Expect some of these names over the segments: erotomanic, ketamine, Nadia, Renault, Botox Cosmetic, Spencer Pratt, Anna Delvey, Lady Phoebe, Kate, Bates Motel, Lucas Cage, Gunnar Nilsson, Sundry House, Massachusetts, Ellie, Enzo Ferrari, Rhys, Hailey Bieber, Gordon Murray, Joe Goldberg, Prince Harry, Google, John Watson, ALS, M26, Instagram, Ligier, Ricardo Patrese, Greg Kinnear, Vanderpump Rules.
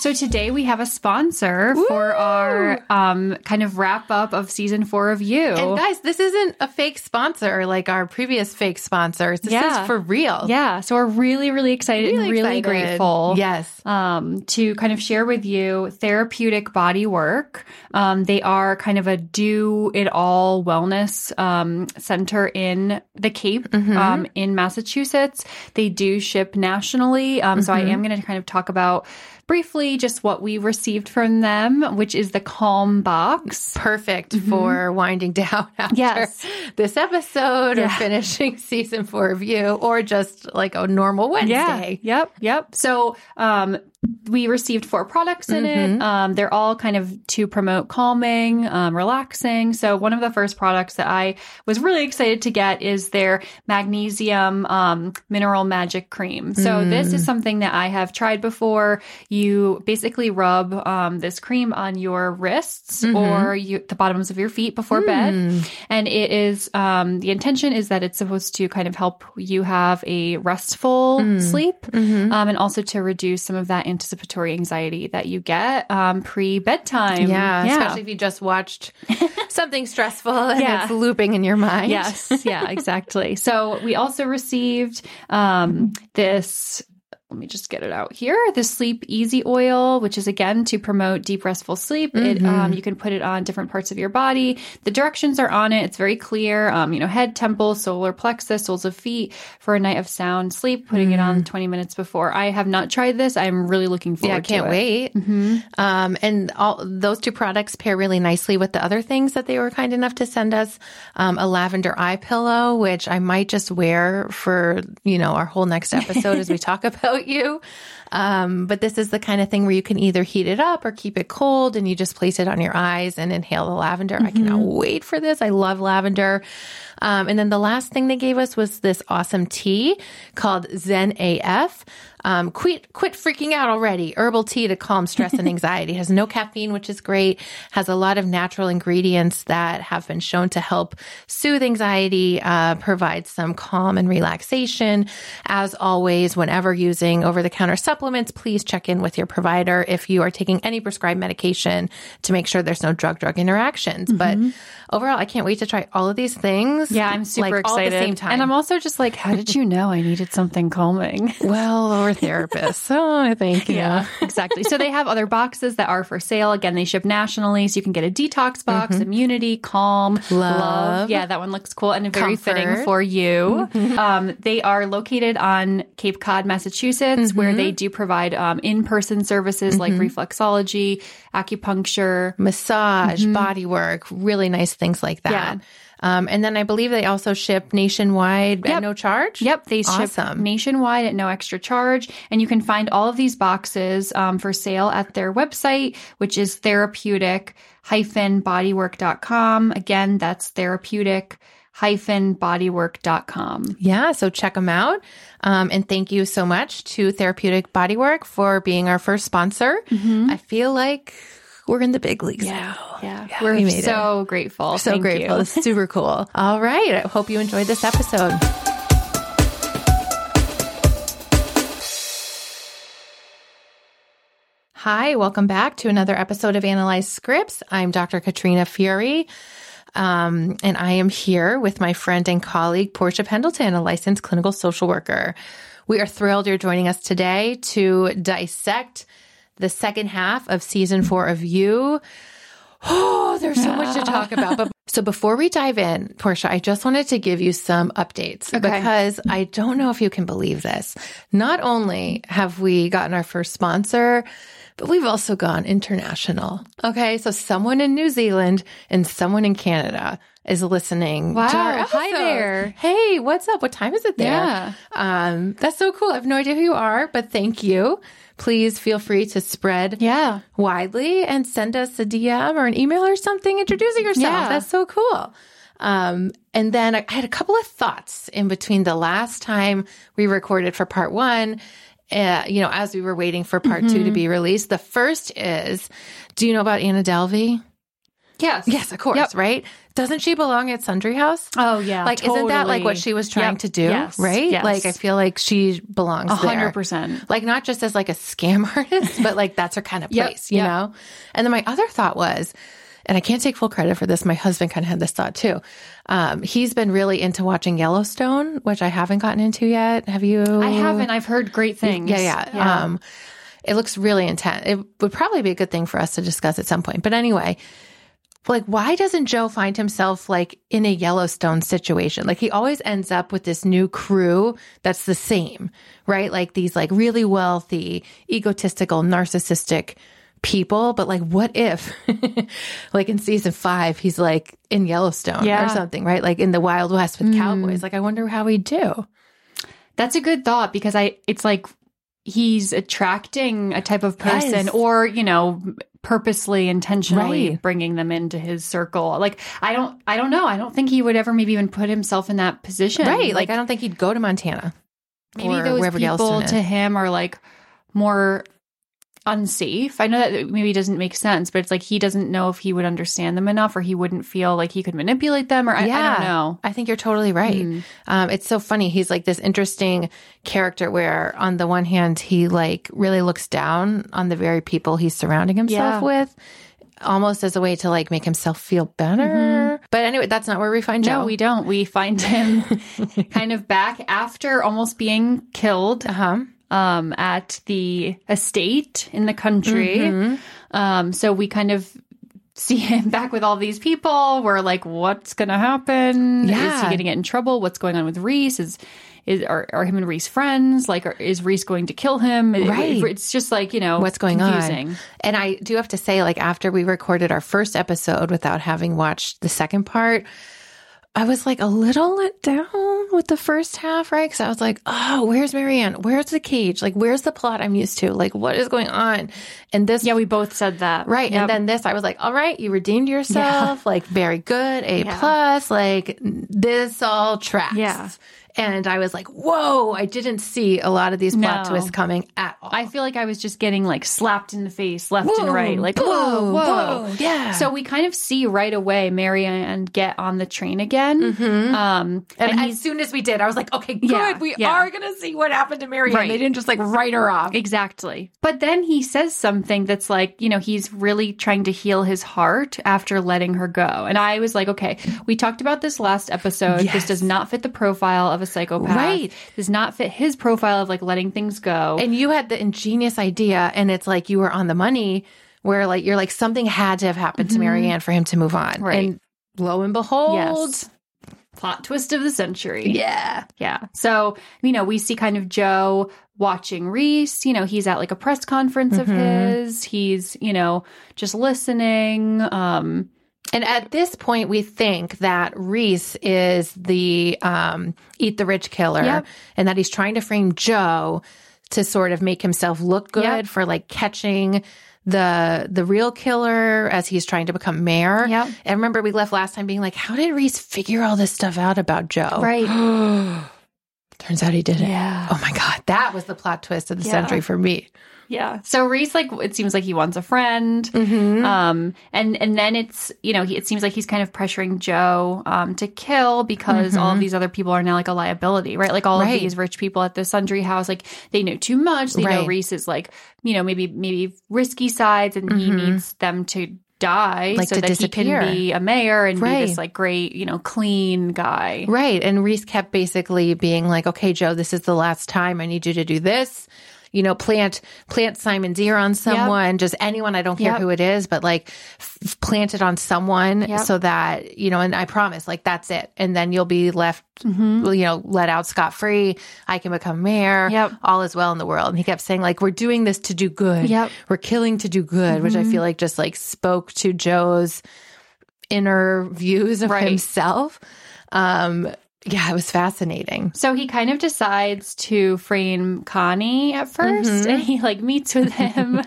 So today we have a sponsor for our kind of wrap up of season 4 of You. And guys, this isn't a fake sponsor like our previous fake sponsors. This is for real. Yeah. So we're really, really excited and really excited. Grateful. Yes. To kind of share with you Therapeutic Bodywork. They are kind of a do it all wellness center in the Cape in Massachusetts. They do ship nationally. So I am going to kind of talk about briefly just what we received from them, which is the Calm Box. Perfect for winding down after this episode or finishing season 4 of You, or just like a normal Wednesday. Yeah. Yep, yep. So we received 4 products in it. They're all kind of to promote calming, relaxing. So one of the first products that I was really excited to get is their magnesium mineral magic cream. So this is something that I have tried before. You basically rub this cream on your wrists or the bottoms of your feet before bed. And it is the intention is that it's supposed to kind of help you have a restful sleep and also to reduce some of that anticipatory anxiety that you get pre-bedtime. Yeah, yeah, especially if you just watched something stressful and it's looping in your mind. Yes, yeah, exactly. So we also received this... Let me just get it out here. The Sleep Easy Oil, which is, again, to promote deep, restful sleep. It, you can put it on different parts of your body. The directions are on it. It's very clear. You know, head, temple, solar plexus, soles of feet for a night of sound sleep, putting it on 20 minutes before. I have not tried this. I'm really looking forward to it. Yeah, I can't wait. And all those 2 products pair really nicely with the other things that they were kind enough to send us. A lavender eye pillow, which I might just wear for, you know, our whole next episode as we talk about You. But this is the kind of thing where you can either heat it up or keep it cold, and you just place it on your eyes and inhale the lavender. I cannot wait for this. I love lavender. And then the last thing they gave us was this awesome tea called Zen AF. Quit freaking out already. Herbal tea to calm stress and anxiety. It has no caffeine, which is great. Has a lot of natural ingredients that have been shown to help soothe anxiety, provide some calm and relaxation. As always, whenever using over-the-counter supplements, please check in with your provider if you are taking any prescribed medication to make sure there's no drug-drug interactions. But overall, I can't wait to try all of these things. Yeah, I'm super excited. All at the same time. And I'm also just like, how did you know I needed something calming? Well, or therapist. Oh, I think. Yeah, exactly. So they have other boxes that are for sale. Again, they ship nationally. So you can get a detox box, immunity, calm, love. Yeah, that one looks cool and very fitting for you. They are located on Cape Cod, Massachusetts, where they do provide in-person services like reflexology, acupuncture, massage, body work, really nice things like that. Yeah. And then I believe they also ship nationwide at no charge. Yep. They ship nationwide at no extra charge. And you can find all of these boxes for sale at their website, which is therapeutic-bodywork.com. Again, that's therapeutic-bodywork.com. Yeah, so check them out. And thank you so much to Therapeutic Bodywork for being our first sponsor. Mm-hmm. I feel like we're in the big leagues now. Yeah. We're so grateful. So grateful. It's super cool. All right. I hope you enjoyed this episode. Hi, welcome back to another episode of Analyze Scripts. I'm Dr. Katrina Furey. And I am here with my friend and colleague, Portia Pendleton, a licensed clinical social worker. We are thrilled you're joining us today to dissect the second half of season 4 of You. Oh, there's so much to talk about. But so before we dive in, Portia, I just wanted to give you some updates because I don't know if you can believe this. Not only have we gotten our first sponsor, but we've also gone international. Okay, so someone in New Zealand and someone in Canada is listening to our episode. Hi there. Hey, what's up? What time is it there? Yeah. That's so cool. I have no idea who you are, but thank you. Please feel free to spread widely and send us a DM or an email or something introducing yourself. Yeah. That's so cool. And then I had a couple of thoughts in between the last time we recorded for part 1, as we were waiting for part 2 to be released. The first is, do you know about Anna Delvey? Yes. Yes, of course, right? Doesn't she belong at Sundry House? Oh, yeah, totally. Isn't that what she was trying to do, right? Yes. I feel like she belongs 100%. There. Not just as a scam artist, but that's her kind of place, you know? And then my other thought was, and I can't take full credit for this, my husband kind of had this thought too. He's been really into watching Yellowstone, which I haven't gotten into yet. Have you? I haven't. I've heard great things. Yeah. It looks really intense. It would probably be a good thing for us to discuss at some point. But anyway, why doesn't Joe find himself in a Yellowstone situation? He always ends up with this new crew that's the same, right? These really wealthy, egotistical, narcissistic people, but what if in season 5 he's in Yellowstone or something, right? In the Wild West with cowboys. I wonder how he'd do. That's a good thought, because it's he's attracting a type of person or, purposely, intentionally bringing them into his circle. I don't know. I don't think he would ever maybe even put himself in that position. Right. I don't think he'd go to Montana. Maybe or those people to him are more unsafe. I know that maybe doesn't make sense, but it's he doesn't know if he would understand them enough, or he wouldn't feel like he could manipulate them, or I don't know. I think you're totally right. It's so funny. He's this interesting character where on the one hand, he really looks down on the very people he's surrounding himself with, almost as a way to make himself feel better. Mm-hmm. But anyway, that's not where we find Joe. No, we don't. We find him kind of back after almost being killed. At the estate in the country. So we kind of see him back with all these people. We're what's going to happen? Yeah. Is he going to get in trouble? What's going on with Rhys? Are him and Rhys friends? Is Rhys going to kill him? Right. It's just what's going confusing on? And I do have to say, after we recorded our first episode without having watched the second part, I was a little let down with the first half, right? Because I was where's Marianne? Where's the cage? Where's the plot I'm used to? What is going on? And this. Yeah, we both said that. Right. Yep. And then this, I was all right, you redeemed yourself. Yeah. Very good. A+. This all tracks. Yeah. And I was whoa, I didn't see a lot of these plot twists coming at all. I feel I was just getting slapped in the face left and right. Whoa. Yeah. So we kind of see right away Marianne get on the train again. Mm-hmm. And as soon as we did, I was okay, good. Yeah, we are going to see what happened to Marianne. Right. They didn't just write her off. Exactly. But then he says something that's he's really trying to heal his heart after letting her go. And I was okay, we talked about this last episode. Yes. This does not fit the profile of a psychopath, right? Does not fit his profile of letting things go. And you had the ingenious idea, and it's you were on the money, where you're something had to have happened to Marianne for him to move on, right? And lo and behold, plot twist of the century. Yeah. So we see kind of Joe watching Rhys. He's at a press conference of his. He's just listening. And at this point, we think that Rhys is the eat the rich killer, yep, and that he's trying to frame Joe to sort of make himself look good, yep, for like catching the real killer as he's trying to become mayor. Yep. And remember, we left last time being like, how did Rhys figure all this stuff out about Joe? Right. Turns out he did it. Yeah. Oh my God. That was the plot twist of the century for me. Yeah. So Rhys, like, it seems like he wants a friend. Mm-hmm. And then it's, you know, it seems like he's kind of pressuring Joe to kill because all of these other people are now like a liability, right? Like all of these rich people at the Sundry House, like they know too much. They know Rhys is like, you know, maybe risky sides, and he needs them to die, like, so that disappear. He can be a mayor and be this like great, you know, clean guy. Right. And Rhys kept basically being like, okay, Joe, this is the last time. I need you to do this. You know, plant Simon's ear on someone, just anyone. I don't care who it is, but like plant it on someone so that, you know, and I promise, like, that's it. And then you'll be left, you know, let out scot-free. I can become mayor. Yep. All is well in the world. And he kept saying, like, we're doing this to do good. Yep. We're killing to do good, which I feel like just like spoke to Joe's inner views of himself. Yeah, it was fascinating. So he kind of decides to frame Connie at first, and he like meets with him.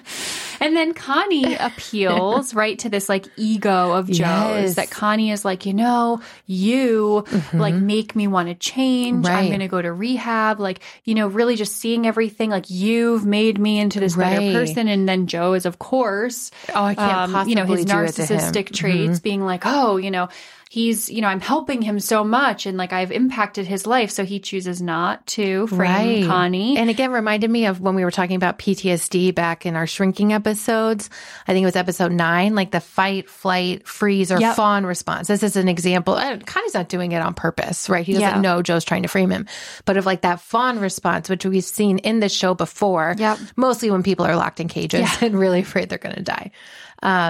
And then Connie appeals to this like ego of Joe's, that Connie is like, you know, you like make me want to change. I'm going to go to rehab. Like, you know, really just seeing everything, like you've made me into this better person. And then Joe is, of course, I can't possibly, you know, his narcissistic traits being like, oh, you know, he's, you know, I'm helping him so much and like I've impacted his life. So he chooses not to frame Connie. And again, reminded me of when we were talking about PTSD back in our shrinking episodes. I think it was episode 9, like the fight, flight, freeze, or fawn response. This is an example. And Connie's not doing it on purpose, right? He doesn't know Joe's trying to frame him. But of like that fawn response, which we've seen in this show before, mostly when people are locked in cages and really afraid they're going to die.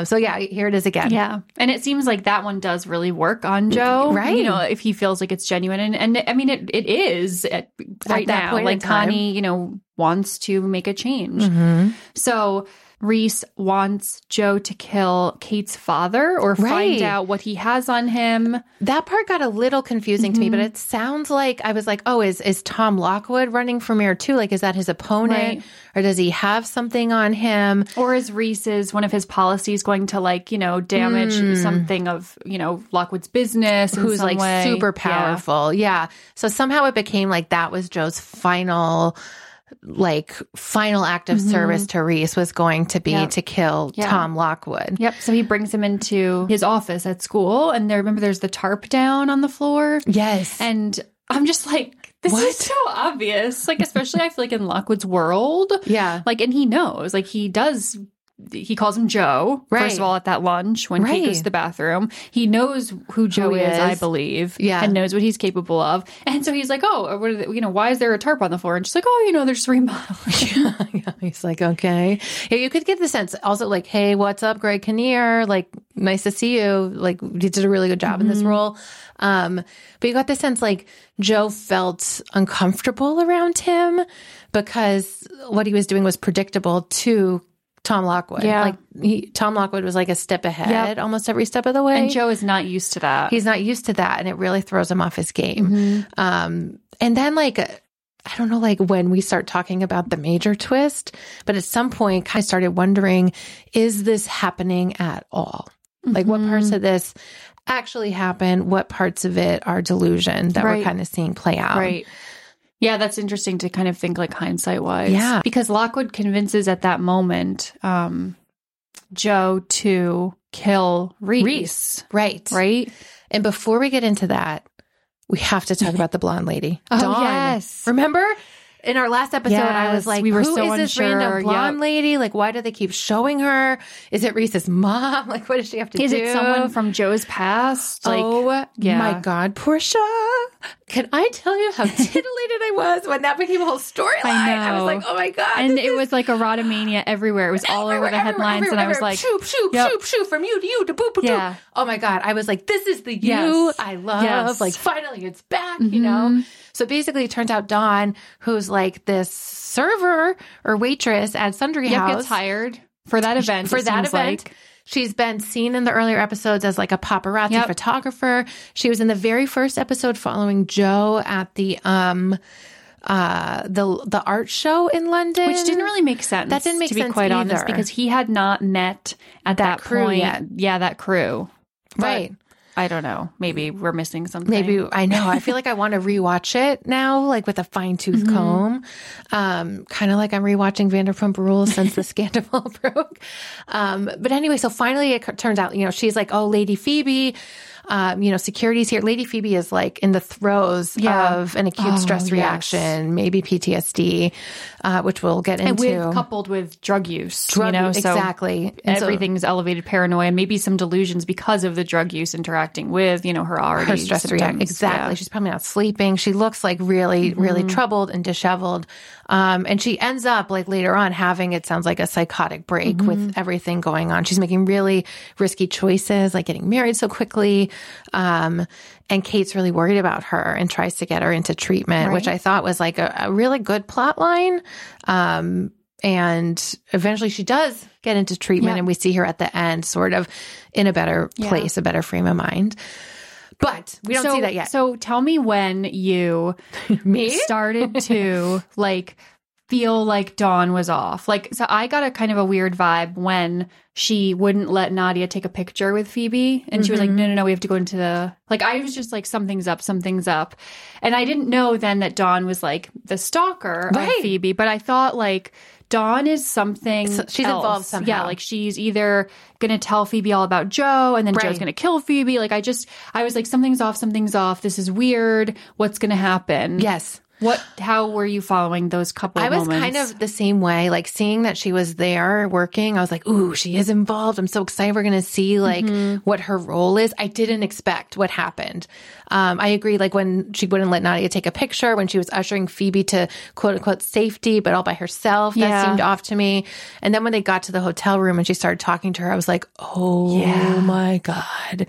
So yeah, here it is again. Yeah. And it seems like that one does really work on Joe. Right. You know, if he feels like it's genuine. And I mean, it is at that point, like Connie, you know, wants to make a change. So Rhys wants Joe to kill Kate's father or find out what he has on him. That part got a little confusing to me, but it sounds like I was like, oh, is Tom Lockwood running for mayor too? Like, is that his opponent or does he have something on him? Or is Rhys's, one of his policies going to like, you know, damage something of, you know, Lockwood's business? Who's like super powerful. Yeah. So somehow it became like that was Joe's final act of service to Rhys was going to be to kill Tom Lockwood. Yep. So he brings him into his office at school. And there's the tarp down on the floor. Yes. And I'm just like, this is so obvious. Like, especially I feel like in Lockwood's world. Yeah. Like, and he knows, like he does. He calls him Joe, first of all, at that lunch when Kate goes to the bathroom. He knows who Joe is, I believe, and knows what he's capable of. And so he's like, oh, what are they, you know, why is there a tarp on the floor? And she's like, oh, you know, there's remodeling. He's like, okay. Yeah, you could get the sense also like, hey, what's up, Greg Kinnear? Like, nice to see you. Like, you did a really good job in this role. But you got the sense like Joe felt uncomfortable around him because what he was doing was predictable to Tom Lockwood. Yeah. Like Tom Lockwood was like a step ahead almost every step of the way. And Joe is not used to that. He's not used to that. And it really throws him off his game. And then like, I don't know, like when we start talking about the major twist, but at some point I started wondering, is this happening at all? Like what parts of this actually happen? What parts of it are delusion that we're kind of seeing play out? Right. Yeah, that's interesting to kind of think like hindsight-wise. Yeah. Because Lockwood convinces at that moment Joe to kill Rhys. Right. Right? And before we get into that, we have to talk about the blonde lady. Dawn. Yes. Remember? In our last episode, I was like, we were who is this random blonde lady? Like, why do they keep showing her? Is it Rhys's mom? Like, what does she have to do? Is it someone from Joe's past? Like, my God, Portia. Can I tell you how titillated I was when that became a whole storyline? I was like, oh my God. And it was like erotomania everywhere. It was all over the headlines. And I was like, shoop, shoop, shoop, shoop, from you to you to boop, boop, boop. Oh my God. I was like, this is the you I love. Yes. Like, finally, it's back, you know? So basically, it turns out Dawn, who's like this server or waitress at Sundry House, gets hired for that event. She's been seen in the earlier episodes as like a paparazzi photographer. She was in the very first episode following Joe at the art show in London, which didn't really make sense. That didn't make sense to be quite honest, because he had not met at that point. Yeah, that crew. Right. But, I don't know. Maybe we're missing something. Maybe, I know. I feel like I want to rewatch it now, like with a fine-tooth comb. Kind of like I'm rewatching Vanderpump Rules since the scandal broke. But anyway, so finally it turns out, you know, she's like, oh, Lady Phoebe, you know, security's here. Lady Phoebe is like in the throes of an acute stress reaction, maybe PTSD, which we'll get into. And coupled with drug use. You know, exactly. So everything's elevated paranoia, maybe some delusions because of the drug use interacting with, you know, her already. Her stress reaction. Exactly. Yeah. She's probably not sleeping. She looks like really, really troubled and disheveled. And she ends up like later on having, it sounds like a psychotic break with everything going on. She's making really risky choices, like getting married so quickly. And Kate's really worried about her and tries to get her into treatment, which I thought was like a really good plot line. And eventually she does get into treatment and we see her at the end sort of in a better place, a better frame of mind. But we don't see that yet. So tell me when you started to like feel like Dawn was off. Like, so I got a kind of a weird vibe when she wouldn't let Nadia take a picture with Phoebe. And she was like, no, we have to go into the, like, I was just like, something's up. And I didn't know then that Dawn was like the stalker of Phoebe, but I thought like Dawn is something she's else. Involved somehow. Yeah, like she's either going to tell Phoebe all about Joe and then Joe's going to kill Phoebe. Like I was like, something's off. This is weird. What's going to happen? Yes. How were you following those couple of moments? I was kind of the same way, like seeing that she was there working. I was like, ooh, she is involved. I'm so excited. We're going to see like what her role is. I didn't expect what happened. I agree. Like when she wouldn't let Nadia take a picture, when she was ushering Phoebe to quote unquote safety, but all by herself, that seemed off to me. And then when they got to the hotel room and she started talking to her, I was like, oh my God.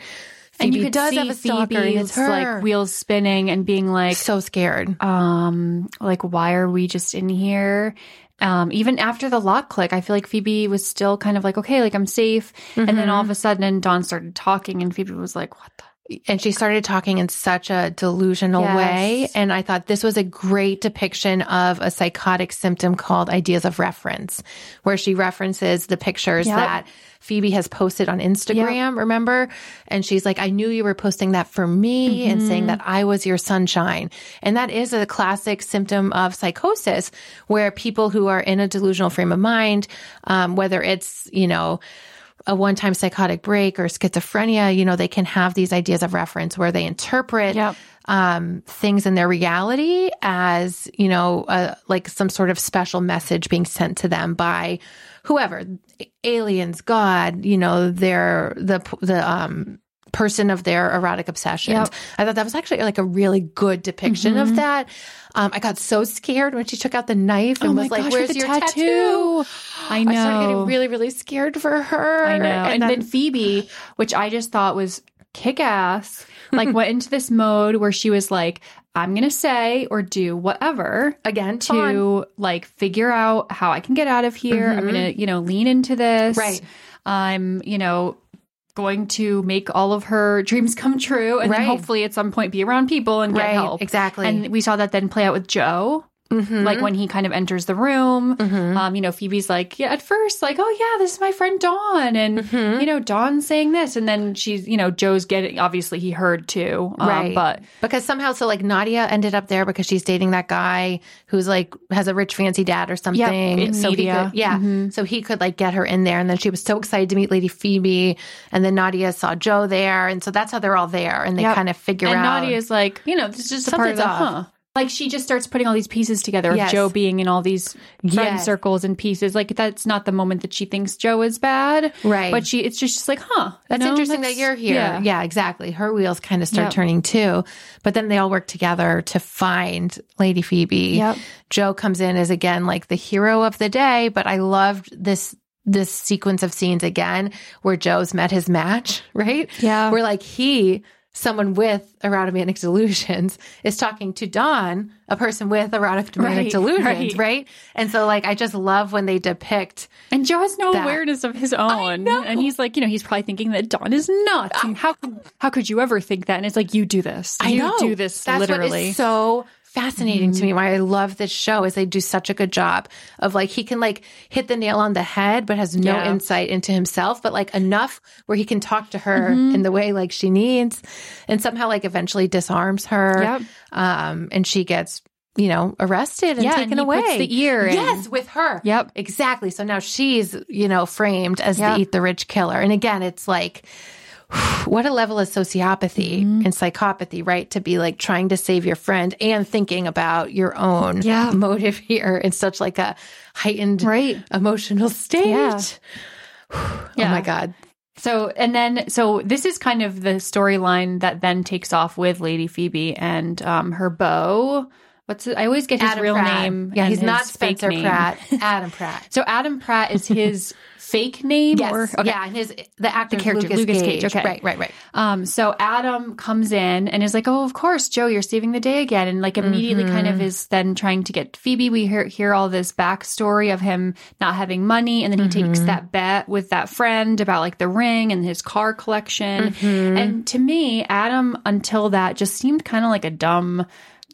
Phoebe and you could does see have a stalker, and it's her. Like wheels spinning and being like so scared. Like why are we just in here? Even after the lock click, I feel like Phoebe was still kind of like, okay, like I'm safe. And then all of a sudden, Dawn started talking, and Phoebe was like, what the? And she started talking in such a delusional way. And I thought this was a great depiction of a psychotic symptom called ideas of reference, where she references the pictures that Phoebe has posted on Instagram, remember? And she's like, I knew you were posting that for me and saying that I was your sunshine. And that is a classic symptom of psychosis, where people who are in a delusional frame of mind, whether it's, you know, a one-time psychotic break or schizophrenia, you know, they can have these ideas of reference where they interpret things in their reality as, you know, like some sort of special message being sent to them by whoever, aliens, God, you know, they're the person of their erotic obsessions. I thought that was actually like a really good depiction of that. I got so scared when she took out the knife and was like, where's your tattoo? I know. I started getting really, really scared for her. I know. And then Phoebe, which I just thought was kick-ass, like went into this mode where she was like, I'm going to say or do whatever again to like figure out how I can get out of here. I'm going to, you know, lean into this. I'm, you know, going to make all of her dreams come true and then hopefully at some point be around people and get help. Exactly. And we saw that then play out with Joe, like when he kind of enters the room, you know, Phoebe's like, at first, like, oh yeah, this is my friend Dawn. And, you know, Dawn's saying this. And then she's, you know, Joe's getting, obviously he heard too. But because somehow, so like Nadia ended up there because she's dating that guy who's like, has a rich fancy dad or something. So he could like get her in there. And then she was so excited to meet Lady Phoebe. And then Nadia saw Joe there. And so that's how they're all there. And they kind of figure out. And Nadia's like, you know, this is just a part of the, like she just starts putting all these pieces together of Joe being in all these friend circles and pieces. Like that's not the moment that she thinks Joe is bad. But it's just like, that's interesting that you're here. Yeah, exactly. Her wheels kind of start turning too. But then they all work together to find Lady Phoebe. Joe comes in as again, like the hero of the day. But I loved this sequence of scenes again where Joe's met his match, right? Where like he someone with erotomanic delusions is talking to Dawn, a person with erotomanic delusions, right? And so, like, I just love when they depict. And Joe has no awareness of his own. And he's like, you know, he's probably thinking that Dawn is nuts. And how could you ever think that? And it's like, you do this. You do this That's literally. What is so fascinating to me, why I love this show, is they do such a good job of, like, he can, like, hit the nail on the head but has no insight into himself, but, like, enough where he can talk to her in the way, like, she needs, and somehow, like, eventually disarms her and she gets, you know, arrested and taken away. Puts the ear in. Yes, with her. Yep. Exactly. So now she's, you know, framed as the Eat the Rich killer. And again, it's like, what a level of sociopathy and psychopathy, right? To be, like, trying to save your friend and thinking about your own motive here in such, like, a heightened emotional state. Yeah. Oh my God. So this is kind of the storyline that then takes off with Lady Phoebe and her beau. I always get his Adam real Pratt. Name. Yeah, he's not Spencer Pratt. Adam Pratt. So Adam Pratt is his fake name? Yes. Yeah, and the actor character, Lucas Cage. Okay. Right. So Adam comes in and is like, oh, of course, Joe, you're saving the day again. And, like, immediately kind of is then trying to get Phoebe. We hear all this backstory of him not having money. And then he takes that bet with that friend about, like, the ring and his car collection. And to me, Adam, until that, just seemed kind of like a dumb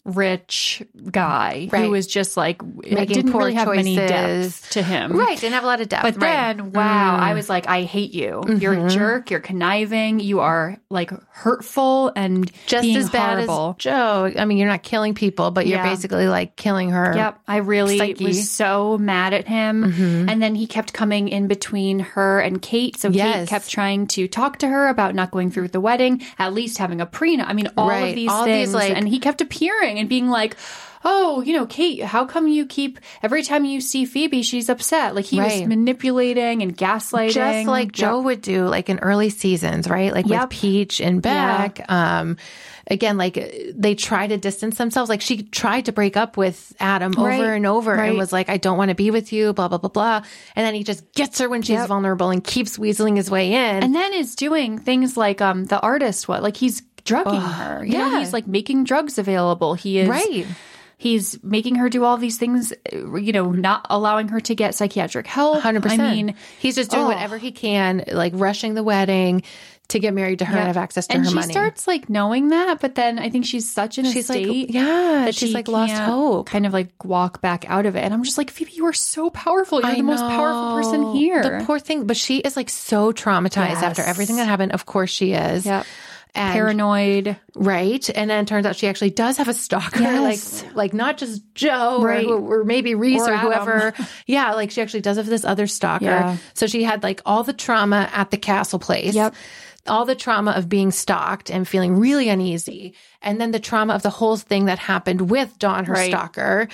rich guy who was just, like, didn't really have many depth to him. Right, didn't have a lot of depth. But then, wow, I was like, I hate you. You're a jerk. You're conniving. You are, like, hurtful and just being as bad horrible. As Joe. I mean, you're not killing people, but you're basically, like, killing her. Yep, I really was so mad at him. And then he kept coming in between her and Kate. So Kate kept trying to talk to her about not going through with the wedding, at least having a prenup. I mean, all of these things. And he kept appearing and being like, oh, you know, Kate, how come you keep, every time you see Phoebe, she's upset? Like, he was manipulating and gaslighting. Just like Joe would do, like, in early seasons, right? Like with Peach and Beck. Yeah. Again, like, they try to distance themselves. Like, she tried to break up with Adam over and over and was like, I don't want to be with you, blah, blah, blah, blah. And then he just gets her when she's vulnerable and keeps weaseling his way in. And then is doing things like the artist, he's drugging her. You know, he's, like, making drugs available. He is he's making her do all these things, you know, not allowing her to get psychiatric help. 100%. I mean, he's just doing whatever he can, like, rushing the wedding to get married to her and have access to her money. And she starts, like, knowing that, but then I think she's such in a state that she's, like, lost hope. Kind of, like, walk back out of it. And I'm just like, Phoebe, you are so powerful. You're the most powerful person here. The poor thing. But she is, like, so traumatized after everything that happened. Of course she is. Yep. And paranoid. Right. And then it turns out she actually does have a stalker. Yes. Like not just Joe or maybe Rhys or whoever. Yeah. Like she actually does have this other stalker. Yeah. So she had like all the trauma at the castle place. Yep. All the trauma of being stalked and feeling really uneasy. And then the trauma of the whole thing that happened with Dawn, her stalker.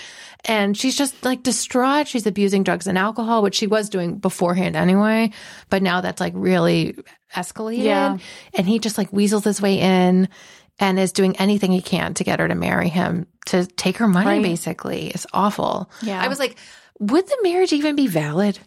And she's just like distraught. She's abusing drugs and alcohol, which she was doing beforehand anyway. But now that's like really escalated. Yeah. And he just like weasels his way in and is doing anything he can to get her to marry him, to take her money basically. It's awful. Yeah. I was like, would the marriage even be valid?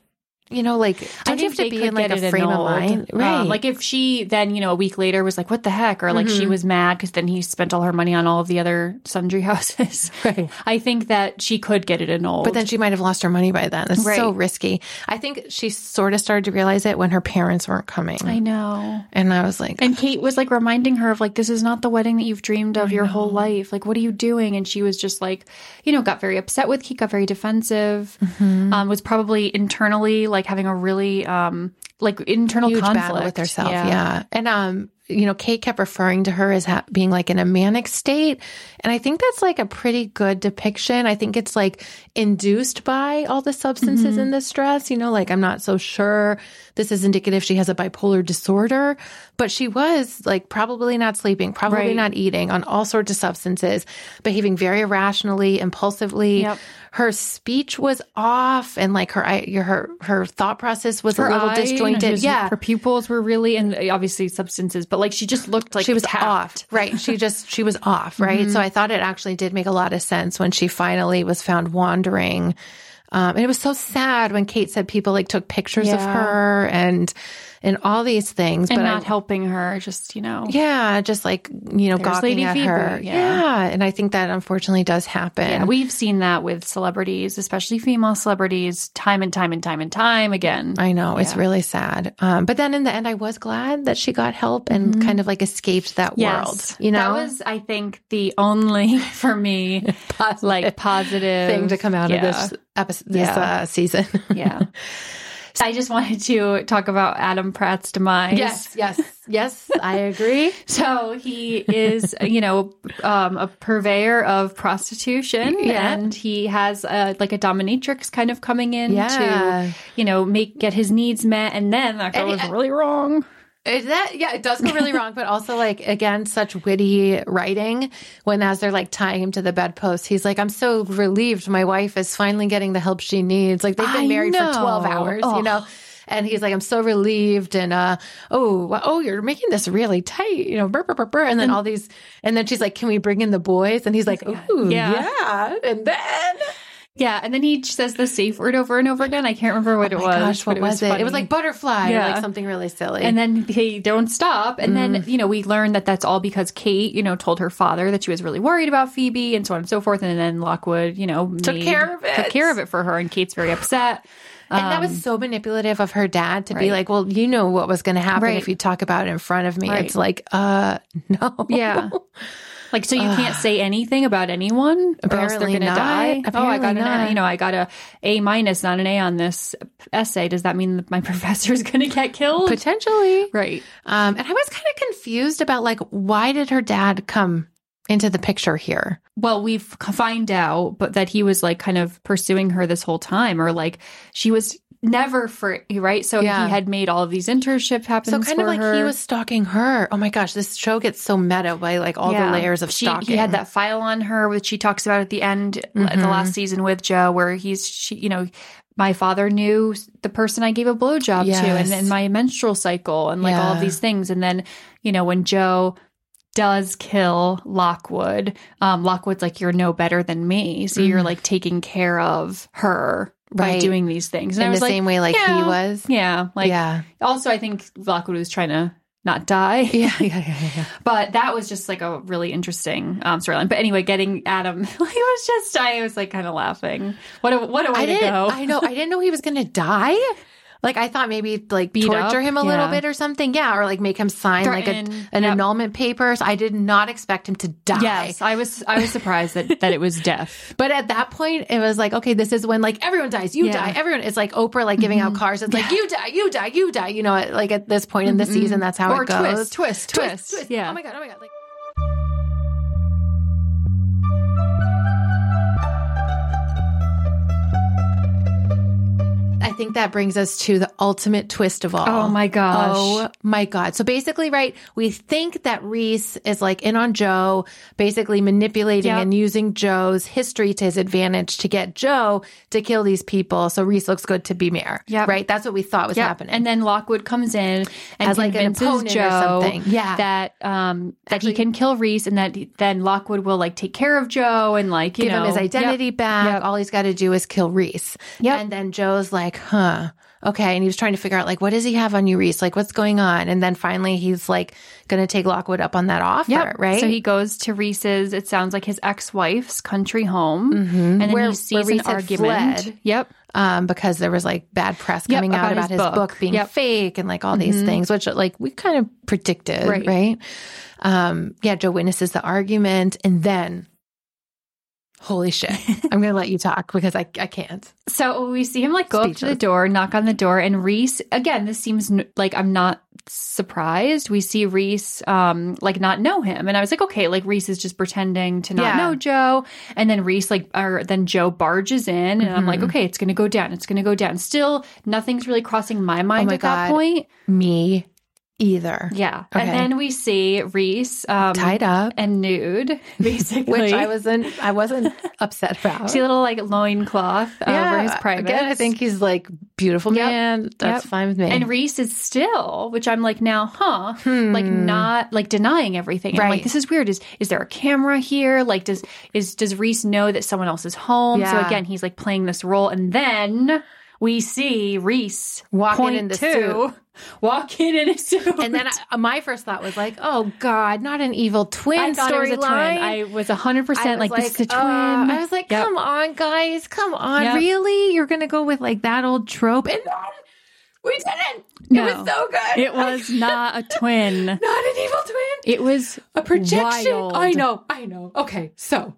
You know, like, don't you have to be in, like, a frame of mind? Right. Like, if she then, you know, a week later was like, what the heck? Or, like, she was mad because then he spent all her money on all of the other sundry houses. Right. I think that she could get it annulled. But then she might have lost her money by then. It's so risky. I think she sort of started to realize it when her parents weren't coming. I know. And I was like... And Kate was, like, reminding her of, like, this is not the wedding that you've dreamed of your whole life. Like, what are you doing? And she was just, like, you know, got very upset with Kate, got very defensive, was probably internally, like, having a really like internal huge conflict with herself, and you know, Kate kept referring to her as being like in a manic state, and I think that's like a pretty good depiction. I think it's like induced by all the substances in the stress. You know, like I'm not so sure this is indicative she has a bipolar disorder, but she was like probably not sleeping, probably not eating, on all sorts of substances, behaving very irrationally, impulsively. Yep. Her speech was off, and like her thought process was a little disjointed. Her pupils were really, and obviously substances, but like she just looked like she was off. Right. She was off. Right. So I thought it actually did make a lot of sense when she finally was found wandering. And it was so sad when Kate said people like took pictures of her and and all these things. And but not helping her, just, you know. Yeah, just like, you know, gawking at her. Yeah. And I think that unfortunately does happen. Yeah, we've seen that with celebrities, especially female celebrities, time and time again. I know. Yeah. It's really sad. But then in the end, I was glad that she got help and kind of like escaped that world. You know, that was, I think, the only, for me, positive thing to come out of this episode, this season. Yeah. I just wanted to talk about Adam Pratt's demise. Yes, I agree. So he is, you know, a purveyor of prostitution, and he has a dominatrix kind of coming in to, you know, get his needs met. And then that goes really wrong. It does go really wrong, but also again, such witty writing when as they're tying him to the bedpost, he's like, I'm so relieved my wife is finally getting the help she needs. Like they've been married for 12 hours, you know? And he's like, I'm so relieved. And, you're making this really tight, you know, burr, burr, burr, burr. And then all these, and then she's like, can we bring in the boys? And he's like, ooh, yeah. And then... Yeah, and then he says the safe word over and over again. I can't remember what it was. Gosh, what was it? Funny. It was like butterfly or something really silly. And then they don't stop. And then, you know, we learned that that's all because Kate, you know, told her father that she was really worried about Phoebe and so on and so forth. And then Lockwood, you know, took care of it for her. And Kate's very upset. And that was so manipulative of her dad to be like, well, you know what was going to happen if you talk about it in front of me. Right. It's like, no. Yeah. Like, so you can't say anything about anyone, or else they're going to die. Apparently I got an A-, not an A on this essay. Does that mean that my professor's going to get killed? Potentially. Right. And I was kind of confused about why did her dad come into the picture here? Well, we find out, but that he was kind of pursuing her this whole time, or she was never free, right? So he had made all of these internships happen. So kind for of her. He was stalking her. Oh my gosh, this show gets so meta by all the layers of stalking. He had that file on her, which she talks about at the end, the last season with Joe, where my father knew the person I gave a blowjob to, and then my menstrual cycle, and all of these things. And then, you know, when Joe does kill Lockwood, Lockwood's like, you're no better than me. So you're taking care of her. By doing these things. And in the same way he was. Yeah. Also, I think Lockwood was trying to not die. Yeah. But that was just a really interesting storyline. But anyway, getting Adam, I was kind of laughing. What a way to go. I know. I didn't know he was going to die. I thought maybe torture him a little bit or something. Yeah. Or make him sign an annulment paper. So I did not expect him to die. Yes. I was surprised that it was death. But at that point it was okay, this is when everyone dies, you die, everyone. It's like Oprah, giving out cars. It's like, you die. You know, at this point in the season, that's how it goes. Twist. Yeah. Oh my God. I think that brings us to the ultimate twist of all. Oh my God. So basically, right, we think that Rhys is in on Joe, basically manipulating and using Joe's history to his advantage to get Joe to kill these people. So Rhys looks good to be mayor. Yeah. Right. That's what we thought was happening. And then Lockwood comes in and convinces an opponent Joe or something. Yeah. That he can kill Rhys, and that then Lockwood will take care of Joe and give him his identity back. Yep. All he's got to do is kill Rhys. Yeah. And then Joe's okay. And he was trying to figure out what does he have on you, Rhys? What's going on? And then finally he's going to take Lockwood up on that offer, right? So he goes to Rhys's, it sounds like his ex-wife's country home. Mm-hmm. And then he sees an argument. Fled. Yep. Because there was bad press coming out about his book being fake and all these things, which we kind of predicted, right? Joe witnesses the argument, and then holy shit. I'm going to let you talk because I can't. So we see him go up to the door, knock on the door, and Rhys, again, this seems I'm not surprised. We see Rhys not know him. And I was like, okay, Rhys is just pretending to not know Joe. And then Rhys then Joe barges in, and I'm like, okay, it's going to go down. It's going to go down. Still, nothing's really crossing my mind that point. Me either. Yeah. Okay. And then we see Rhys tied up and nude, basically. Which I wasn't upset about. See a little loincloth over his privates. Again, I think he's beautiful man. That's fine with me. And Rhys is still, which I'm now, not denying everything. Right. I'm this is weird. Is there a camera here? Does Rhys know that someone else is home? Yeah. So again, he's playing this role, and then we see Rhys walking in the suit. Walking in a suit. And then my first thought was like, oh, God, not an evil twin storyline. I thought it was a twin. I was 100% like, this is a twin. I was like, come on, guys. Come on. Yep. Really? You're going to go with like that old trope? And then we didn't. No, it was so good. It was not a twin. Not an evil twin. It was a projection. Wild. I know. Okay, so.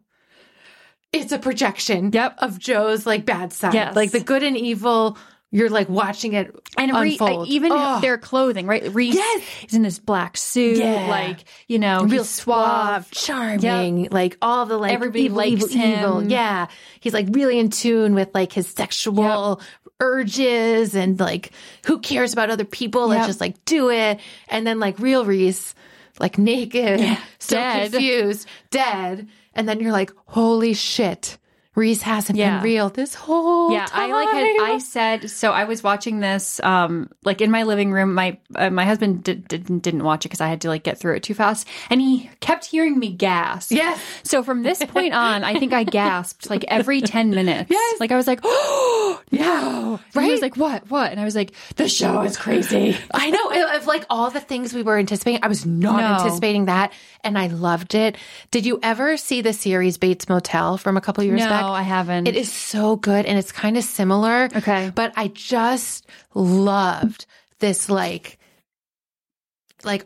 It's a projection of Joe's like bad side. Yes. Like the good and evil. You're like watching it unfold. Even their clothing, right? Rhys is in his black suit, like, you know, real suave, charming, like all the like everybody evil, likes evil, him. Evil. Yeah. He's like really in tune with like his sexual urges and like who cares about other people? Let's just like do it. And then like real Rhys, like naked, so confused, dead. And then you're like, holy shit, Rhys hasn't been real this whole time. So I was watching this, like in my living room. My husband didn't watch it because I had to like get through it too fast. And he kept hearing me gasp. Yes. So from this point on, I think I gasped like every 10 minutes. Yes. Like I was like, oh, no. Right? He was like, what? And I was like, the show is crazy. I know. Of like all the things we were anticipating, I was not anticipating that. And I loved it. Did you ever see the series Bates Motel from a couple years back? No, I haven't. It is so good. And it's kind of similar. Okay. But I just loved this like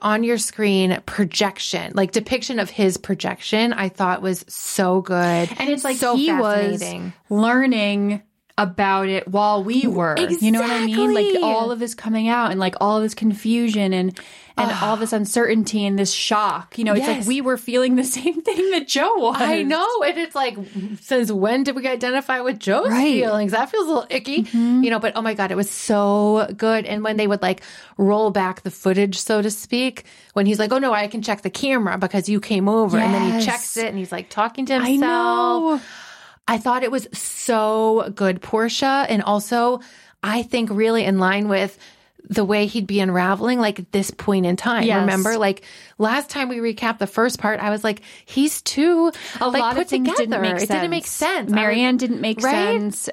on your screen projection, like depiction of his projection, I thought was so good. And it's like so he was learning about it while we were. Exactly. You know what I mean? Like all of this coming out and like all of this confusion and all this uncertainty and this shock. You know, it's like we were feeling the same thing that Joe was. I know. And it's like, since when did we identify with Joe's feelings? That feels a little icky. Mm-hmm. You know, but oh my God, it was so good. And when they would like roll back the footage, so to speak, when he's like, oh no, I can check the camera because you came over. And then he checks it and he's like talking to himself. I know. I thought it was so good, Portia. And also, I think really in line with the way he'd be unraveling, like at this point in time. Yes. Remember, like last time we recapped the first part, I was like, he's too lot of things together. Didn't make sense. Marianne didn't make sense.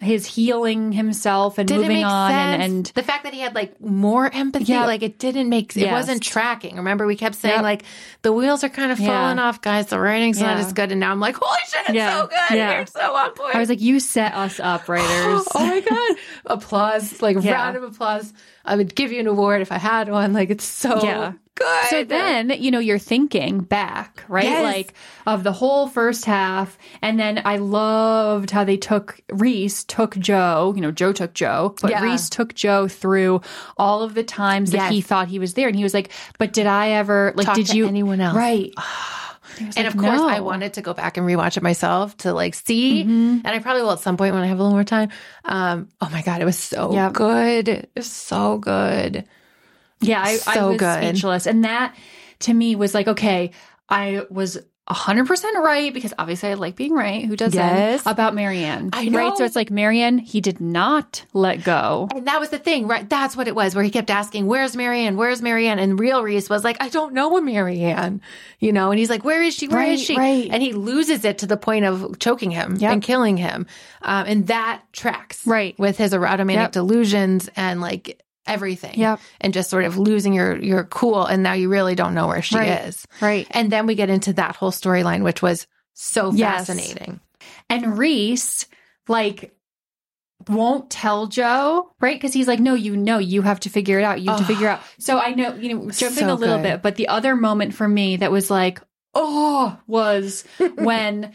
His healing himself and didn't moving on, and the fact that he had like more empathy, like it didn't make it wasn't tracking. Remember, we kept saying like the wheels are kind of falling off, guys. The writing's not as good, and now I'm like, holy shit, it's so good. You're so on point. I was like, you set us up, writers. Oh my God, applause! Like round of applause. I would give you an award if I had one. Like it's so. Good. So then, you know, you're thinking back, right? Yes. Like of the whole first half. And then I loved how they took Joe, you know, Joe took Joe, but Rhys took Joe through all of the times that he thought he was there. And he was like, but did I ever, like, talk to anyone else? Right. And like, of course, I wanted to go back and rewatch it myself to like see. Mm-hmm. And I probably will at some point when I have a little more time. Oh my God, it was so good. It was so good. Yeah, I was speechless. And that, to me, was like, okay, I was 100% right, because obviously I like being right. Who doesn't? Yes. About Marianne. I know. Right? So it's like, Marianne, he did not let go. And that was the thing, right? That's what it was, where he kept asking, where's Marianne? Where's Marianne? And real Rhys was like, I don't know a Marianne. You know? And he's like, where is she? Where is she? Right. And he loses it to the point of choking him and killing him. And that tracks with his erotomanic delusions and like everything. Yep. And just sort of losing your cool. And now you really don't know where she is. Right. And then we get into that whole storyline, which was so fascinating. And Rhys, like, won't tell Joe, right? Because he's like, no, you know, you have to figure it out. You have to figure out. So I know, you know, jumping a little bit, but the other moment for me that was like, was when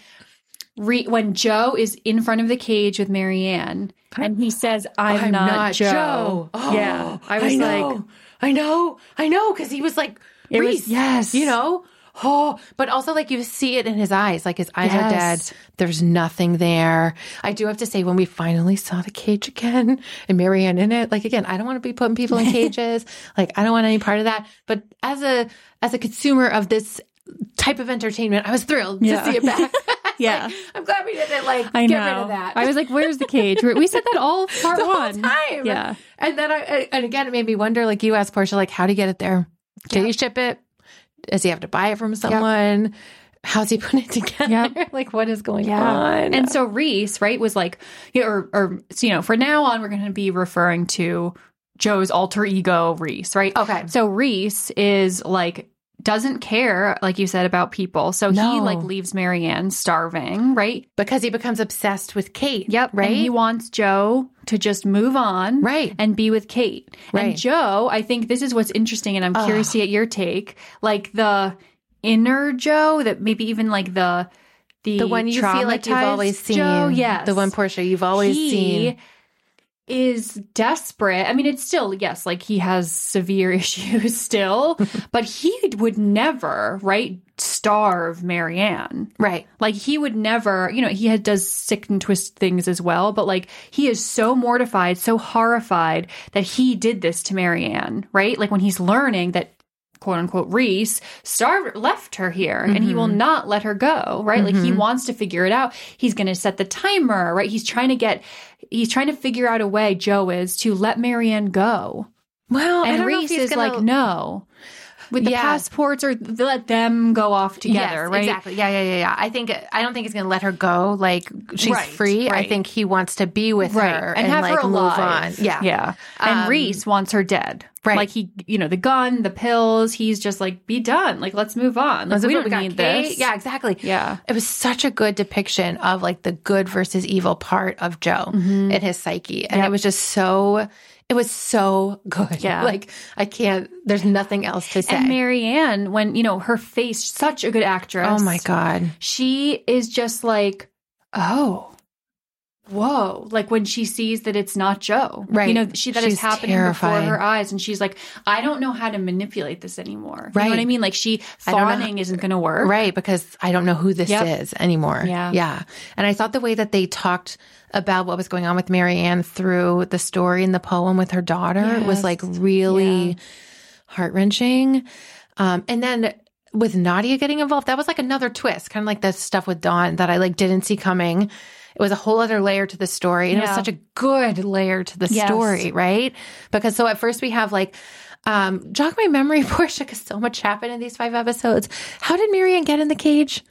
Joe is in front of the cage with Marianne and he says, I'm not Joe. Oh, yeah. I know. Because he was like, Rhys. Yes. You know? Oh, but also like you see it in his eyes. Like his eyes are dead. There's nothing there. I do have to say, when we finally saw the cage again and Marianne in it, like again, I don't want to be putting people in cages. Like I don't want any part of that. But as a consumer of this type of entertainment, I was thrilled to see it back. Yeah, like, I'm glad we didn't like get rid of that. I was like, "Where's the cage?" We said that all part the one whole time. Yeah, and then and again, it made me wonder. Like you asked Portia, like, how do you get it there? Did he ship it? Does he have to buy it from someone? how's he putting it together? Yep. Like, what is going on? And so Rhys, right, was like, so, you know, for now on, we're going to be referring to Joe's alter ego, Rhys, right? Okay. So Rhys is like, doesn't care, like you said, about people. So he like leaves Marianne starving, right? Because he becomes obsessed with Kate. Yep. Right. And he wants Joe to just move on. Right. And be with Kate. Right. And Joe, I think this is what's interesting, and I'm curious to get your take. Like the inner Joe that maybe even like the one you feel like you've always seen. Joe, yes. The one Portia you've always seen. Is desperate. I mean, it's still, yes, like he has severe issues still, but he would never, right, starve Marianne. Right. Like he would never, you know, he does sick and twist things as well, but like he is so mortified, so horrified that he did this to Marianne, right? Like when he's learning that quote unquote Rhys left her here, mm-hmm. and he will not let her go, right? Mm-hmm. Like he wants to figure it out. He's going to set the timer, right? He's trying to figure out a way, Joe is, to let Marianne go. Well, and Rhys is like, no. With the passports, or let them go off together, yes, right? Exactly. Yeah. I don't think he's going to let her go. Like, she's free. Right. I think he wants to be with her and have like her alive. Move on. Yeah. And Rhys wants her dead. Right. Like he, you know, the gun, the pills. He's just like, be done. Like, let's move on. Like, we don't need this. Yeah, exactly. Yeah. It was such a good depiction of like the good versus evil part of Joe, mm-hmm. and his psyche, and it was just so. It was so good. Yeah. Like, I can't, there's nothing else to say. And Marianne, when, you know, her face, such a good actress. Oh my God. She is just like, oh, whoa. Like when she sees that it's not Joe. Right. You know, she's is happening terrified. Before her eyes. And she's like, I don't know how to manipulate this anymore. Right. You know what I mean? Like fawning isn't going to work. Right. Because I don't know who this is anymore. Yeah. And I thought the way that they talked about what was going on with Marianne through the story and the poem with her daughter was like really heart-wrenching. And then with Nadia getting involved, that was like another twist, kind of like the stuff with Dawn that I like didn't see coming. It was a whole other layer to the story. And it was such a good layer to the story, right? Because so at first we have like, jog my memory, Portia, because so much happened in these 5 episodes. How did Marianne get in the cage?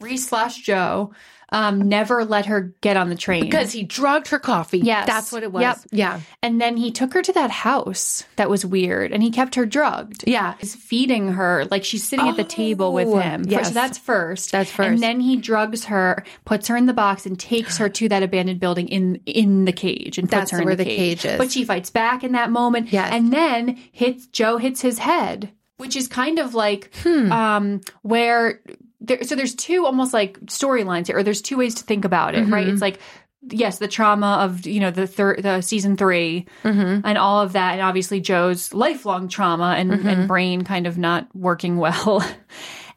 Rhys/Joe. Never let her get on the train. Because he drugged her coffee. Yes. That's what it was. Yep. Yeah. And then he took her to that house that was weird, and he kept her drugged. Yeah. He's feeding her. Like, she's sitting at the table with him. Yes. So that's first. And then he drugs her, puts her in the box, and takes her to that abandoned building in the cage. And puts her in the cage. That's where the cage is. But she fights back in that moment. Yes. And then Joe hits his head, which is kind of like where... So there's two almost like storylines here, or there's two ways to think about it, mm-hmm. right? It's like, yes, the trauma of, you know, the season 3 mm-hmm. and all of that. And obviously Joe's lifelong trauma and brain kind of not working well.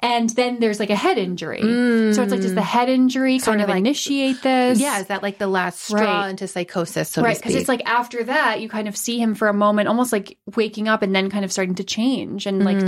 And then there's like a head injury. Mm. So it's like, does the head injury kind of like, initiate this? Yeah, is that like the last straw into psychosis, so to speak? Right, because it's like after that, you kind of see him for a moment, almost like waking up and then kind of starting to change. And like,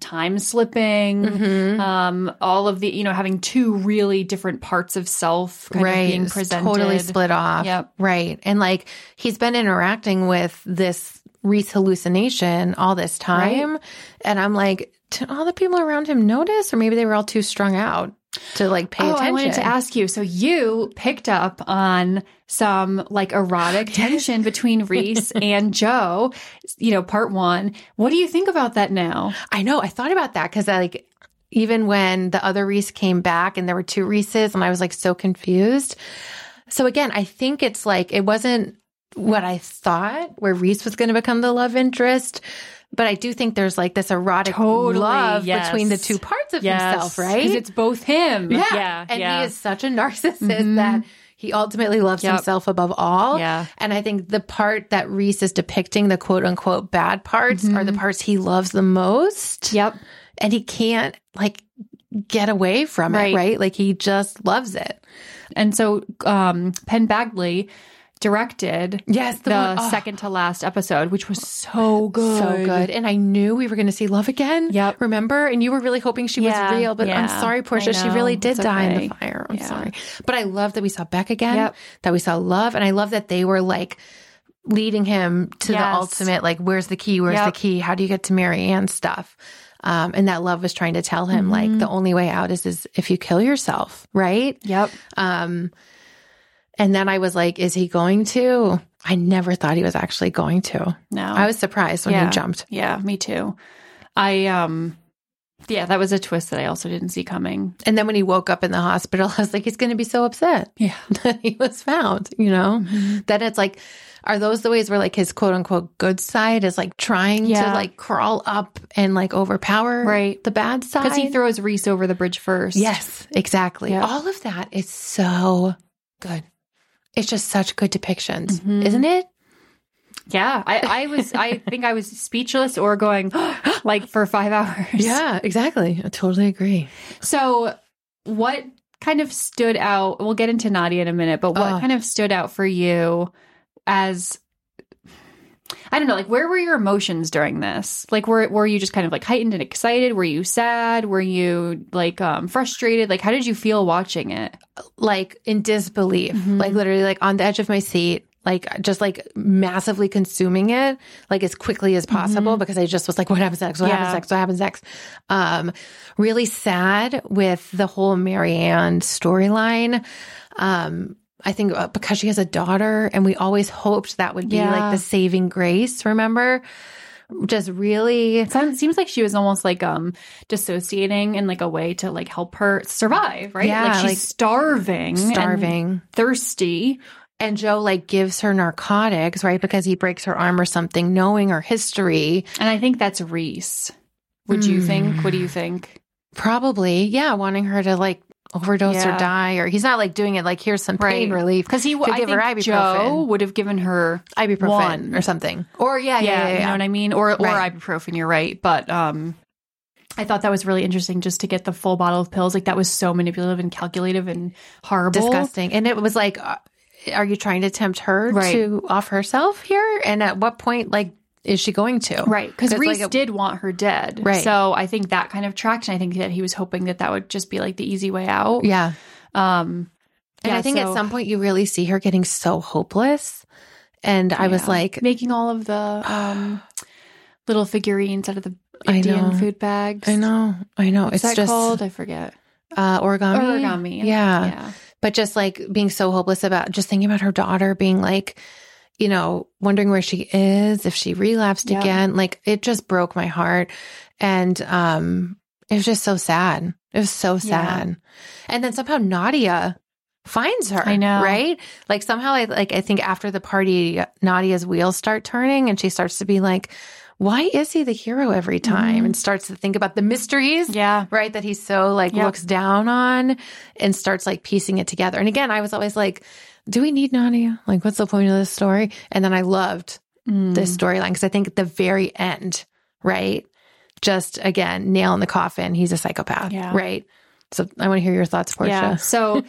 time slipping, all of the, you know, having two really different parts of self kind of being presented. Totally split off. Yep. Right. And like, he's been interacting with this Rhys hallucination all this time. Right. And I'm like... Did all the people around him notice, or maybe they were all too strung out to like pay attention? I wanted to ask you. So you picked up on some like erotic tension between Rhys and Joe, you know, part 1. What do you think about that now? I know. I thought about that because I like... Even when the other Rhys came back and there were 2 Rhyses and I was like so confused. So again, I think it's like it wasn't what I thought where Rhys was going to become the love interest. But I do think there's like this erotic love between the two parts of himself, right? Because it's both him. Yeah. And he is such a narcissist that he ultimately loves himself above all. Yeah. And I think the part that Rhys is depicting, the quote unquote bad parts, are the parts he loves the most. Yep. And he can't like get away from it, right? Like he just loves it. And so Penn Bagley directed the second to last episode, which was so good. And I knew we were going to see love again. Yep. Remember? And you were really hoping she was real, but I'm sorry, Portia, she really did die in the fire. I'm sorry. But I love that we saw Beck again, that we saw love. And I love that they were like leading him to the ultimate, like, where's the key? Where's the key? How do you get to Marianne stuff? And that love was trying to tell him, mm-hmm. like, the only way out is if you kill yourself, right? Yep. And then I was like, is he going to? I never thought he was actually going to. No. I was surprised when he jumped. Yeah, me too. Yeah, that was a twist that I also didn't see coming. And then when he woke up in the hospital, I was like, he's going to be so upset. Yeah. That he was found, you know? Mm-hmm. Then it's like, are those the ways where like his quote unquote good side is like trying to like crawl up and like overpower the bad side? Because he throws Rhys over the bridge first. Yes, exactly. Yeah. All of that is so good. It's just such good depictions, mm-hmm. isn't it? Yeah, I think I was speechless or going like for 5 hours. Yeah, exactly. I totally agree. So what kind of stood out? We'll get into Nadia in a minute, but what kind of stood out for you as, I don't know, like where were your emotions during this? Like were you just kind of like heightened and excited? Were you sad? Were you like frustrated? Like how did you feel watching it? Like in disbelief, mm-hmm. like literally like on the edge of my seat. Like just like massively consuming it like as quickly as possible, mm-hmm. because I just was like, what happens next? What happens next? What happens next? Really sad with the whole Marianne storyline. I think because she has a daughter and we always hoped that would be like the saving grace, remember? Just really, it seems like she was almost like dissociating in like a way to like help her survive, right? Yeah, like she's like starving, and thirsty. And Joe, like, gives her narcotics, right? Because he breaks her arm or something, knowing her history. And I think that's Rhys. Would you think? What do you think? Probably. Yeah, wanting her to, like, overdose or die. Or he's not, like, doing it like, here's some pain relief. Because he would give her ibuprofen. Joe would have given her ibuprofen one. Or something. Or, yeah. You know what I mean? Or ibuprofen, you're right. But I thought that was really interesting just to get the full bottle of pills. Like, that was so manipulative and calculative and horrible. Disgusting. And it was, like... are you trying to tempt her to off herself here? And at what point, like, is she going to? Right. Because Rhys did want her dead. Right. So I think that kind of traction, I think that he was hoping that would just be, like, the easy way out. Yeah. And I think at some point you really see her getting so hopeless. And I was, like... making all of the little figurines out of the Indian food bags. I know. What's it's just called? I forget. Origami. Yeah. But just like being so hopeless about just thinking about her daughter being like, you know, wondering where she is, if she relapsed again, like it just broke my heart. And it was just so sad. It was so sad. Yeah. And then somehow Nadia finds her. I know. Right. Like somehow I think after the party, Nadia's wheels start turning and she starts to be like, why is he the hero every time? Mm-hmm. And starts to think about the mysteries, right? That he so like looks down on and starts like piecing it together. And again, I was always like, do we need Nadia? Like, what's the point of this story? And then I loved this storyline because I think at the very end, right? Just again, nail in the coffin. He's a psychopath, right? So I want to hear your thoughts, Portia. Yeah. So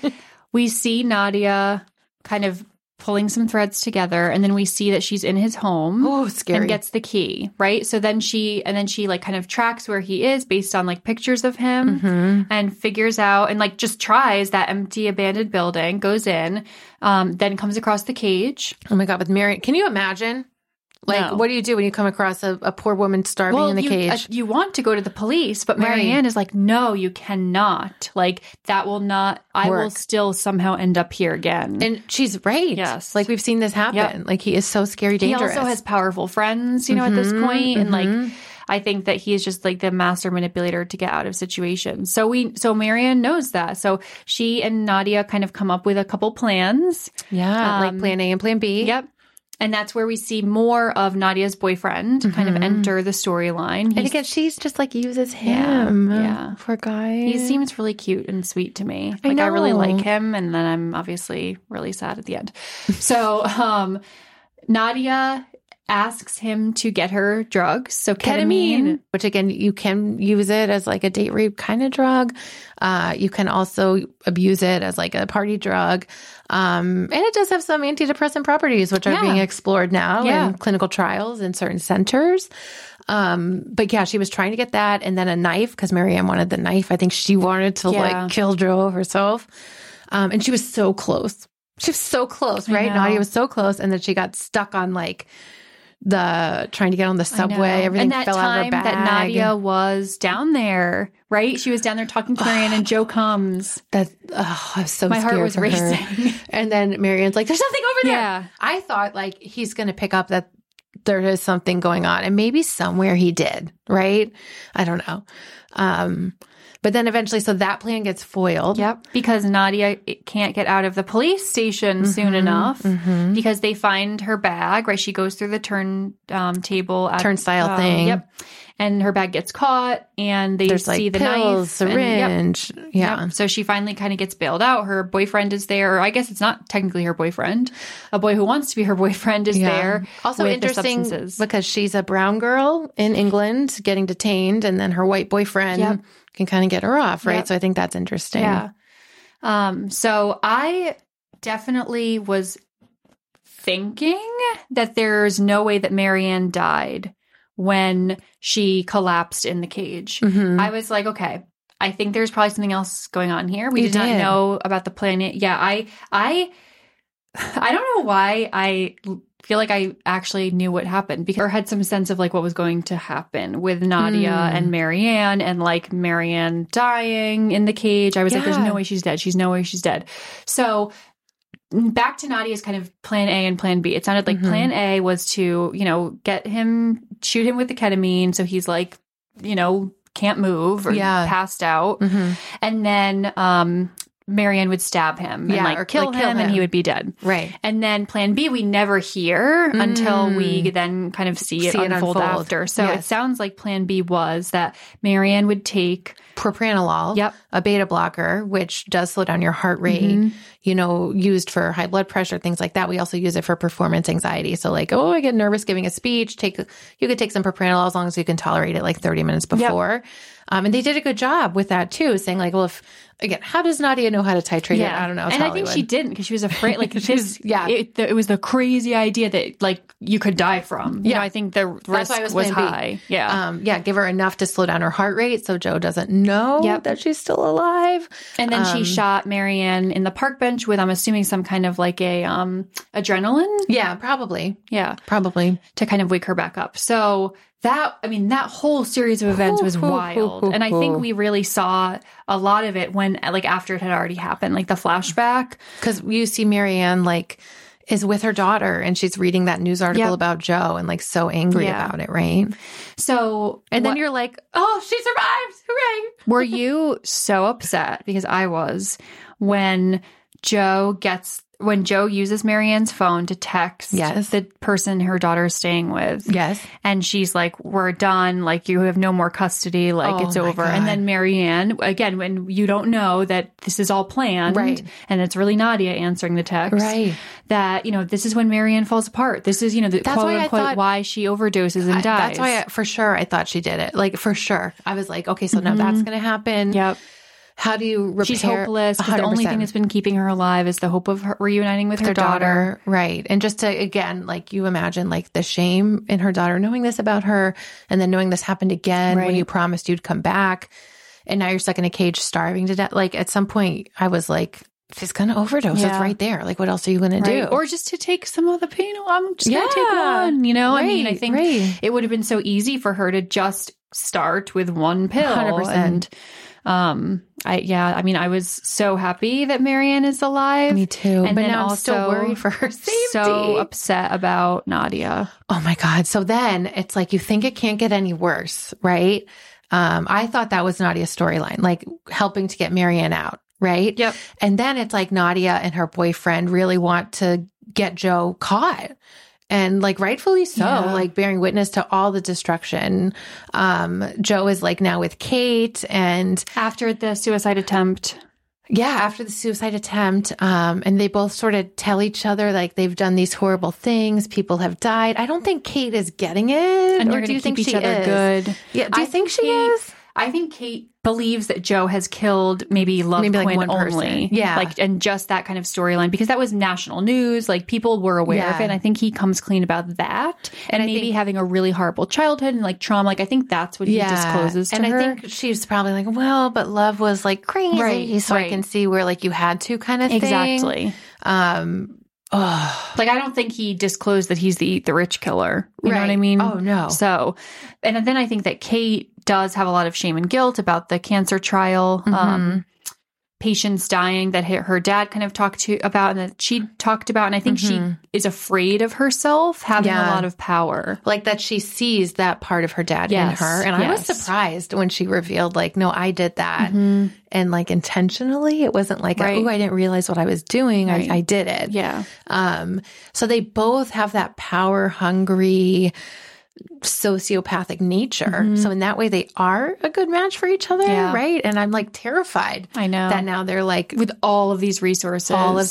we see Nadia kind of pulling some threads together, and then we see that she's in his home. Oh, scary. And gets the key, right? So then she like kind of tracks where he is based on like pictures of him, mm-hmm. and figures out and like just tries that empty abandoned building, goes in, then comes across the cage. Oh my God, with Marianne. Can you imagine? Like, no. What do you do when you come across a poor woman starving in the cage? You want to go to the police, but Marianne is like, no, you cannot. Like, that will not, I will still somehow end up here again. And she's right. Yes. Like, we've seen this happen. Yep. Like, he is so scary, dangerous. He also has powerful friends, you know, at this point. Mm-hmm. And, like, I think that he is just, like, the master manipulator to get out of situations. So Marianne knows that. So she and Nadia kind of come up with a couple plans. Yeah, like plan A and plan B. Yep. And that's where we see more of Nadia's boyfriend kind of enter the storyline. And again, she's just like uses him. Yeah. Poor guy. He seems really cute and sweet to me. Like, I really like him. And then I'm obviously really sad at the end. So Nadia asks him to get her drugs. So ketamine, which again, you can use it as like a date rape kind of drug. You can also abuse it as like a party drug. And it does have some antidepressant properties, which are being explored now in clinical trials in certain centers. But yeah, she was trying to get that. And then a knife, because Marianne wanted the knife. I think she wanted to like kill Joe herself. And she was so close. She was so close, right? Nadia was so close. And then she got stuck on like the trying to get on the subway, everything fell out of her bag. And that time that Nadia was down there, right? She was down there talking to Marianne and Joe comes. I was so scared. My heart was racing. Her. And then Marianne's like, there's something over there. Yeah. I thought like he's going to pick up that there is something going on. And maybe somewhere he did, right? I don't know. But then eventually, so that plan gets foiled. Yep. Because Nadia can't get out of the police station soon enough because they find her bag, right? She goes through the turnstile thing. Yep. And her bag gets caught and there's see like the pills, knife. Syringe. And, yeah. Yep. So she finally kind of gets bailed out. Her boyfriend is there. Or I guess it's not technically her boyfriend. A boy who wants to be her boyfriend is there. Also interesting because she's a brown girl in England getting detained and then her white boyfriend can kind of get her off, right? Yep. So I think that's interesting. Yeah. So I definitely was thinking that there's no way that Marianne died when she collapsed in the cage. I was like, okay, I think there's probably something else going on here. We did not know about the planet. Yeah, I don't know why I feel like I actually knew what happened because I had some sense of like what was going to happen with Nadia and Marianne and like Marianne dying in the cage. I was like, there's no way she's dead. So back to Nadia's kind of plan A and plan B. It sounded like plan A was to, get him, shoot him with the ketamine. So he's like, can't move or passed out. And then, Marianne would stab him and or kill him and he would be dead. Right. And then plan B, we never hear until we then kind of see it unfold after. So it sounds like plan B was that Marianne would take propranolol, a beta blocker, which does slow down your heart rate, used for high blood pressure, things like that. We also use it for performance anxiety. So like, I get nervous giving a speech. You could take some propranolol as long as you can tolerate it like 30 minutes before. And they did a good job with that too, saying like, how does Nadia know how to titrate it? I don't know. And Hollywood. I think she didn't because she was afraid. Like it was the crazy idea that like you could die from. Yeah, I think the risk was high. Yeah, give her enough to slow down her heart rate so Joe doesn't know that she's still alive. And then she shot Marianne in the park bench with, I'm assuming, some kind of like a adrenaline. Yeah, probably. Yeah, probably to kind of wake her back up. So. That whole series of events was wild. And I think we really saw a lot of it when, like, after it had already happened, like the flashback. Because you see Marianne, like, is with her daughter and she's reading that news article about Joe and, like, so angry about it, right? So, and then you're like, oh, she survived. Hooray. Were you so upset? Because I was when Joe uses Marianne's phone to text the person her daughter is staying with. Yes. And she's like, we're done. Like, you have no more custody. Like, it's over. God. And then Marianne, again, when you don't know that this is all planned. Right. And it's really Nadia answering the text. Right. That, this is when Marianne falls apart. This is, that's quote unquote why she overdoses and dies. That's why, for sure, I thought she did it. Like, for sure. I was like, okay, so now that's going to happen. Yep. How do you repair? She's hopeless. The only thing that's been keeping her alive is the hope of her reuniting with her daughter. Right. And just to, again, like you imagine like the shame in her daughter knowing this about her and then knowing this happened again when you promised you'd come back. And now you're stuck in a cage starving to death. Like at some point I was like, she's going to overdose. It's right there. Like, what else are you going to do? Or just to take some of the pain. I'm just going to take one, Right, I think it would have been so easy for her to just start with one pill. 100%. And, I was so happy that Marianne is alive. Me too. And but now I'm still worried for her safety. So upset about Nadia. Oh my God. So then it's like, you think it can't get any worse, right? I thought that was Nadia's storyline, like helping to get Marianne out. Right. Yep. And then it's like Nadia and her boyfriend really want to get Joe caught. And, like, rightfully so, like, bearing witness to all the destruction. Joe is, like, now with Kate and... After the suicide attempt. Yeah, after the suicide attempt. And they both sort of tell each other, like, they've done these horrible things. People have died. I don't think Kate is getting it. And they're going to keep each other good. Yeah, do you think she is? I think Kate believes that Joe has killed maybe like Quinn one only. Person. Yeah. Like, and just that kind of storyline, because that was national news. Like, people were aware of it. And I think he comes clean about that. And maybe having a really horrible childhood and like trauma. Like, I think that's what he discloses to her. And I think she's probably like, well, but love was like crazy. Right. So I can see where like you had to kind of thing. Exactly. Like, I don't think he disclosed that he's the Eat the Rich killer. You know what I mean? Oh, no. So, and then I think that Kate does have a lot of shame and guilt about the cancer trial, patients dying that her dad kind of talked to about and that she talked about. And I think she is afraid of herself having a lot of power. Like that she sees that part of her dad in her. And I was surprised when she revealed, like, no, I did that. And like intentionally, it wasn't like, oh, I didn't realize what I was doing. I did it. Yeah. So they both have that power hungry, sociopathic nature. So in that way, they are a good match for each other, right? And I'm like terrified. I know. That now they're like... with all of these resources. All of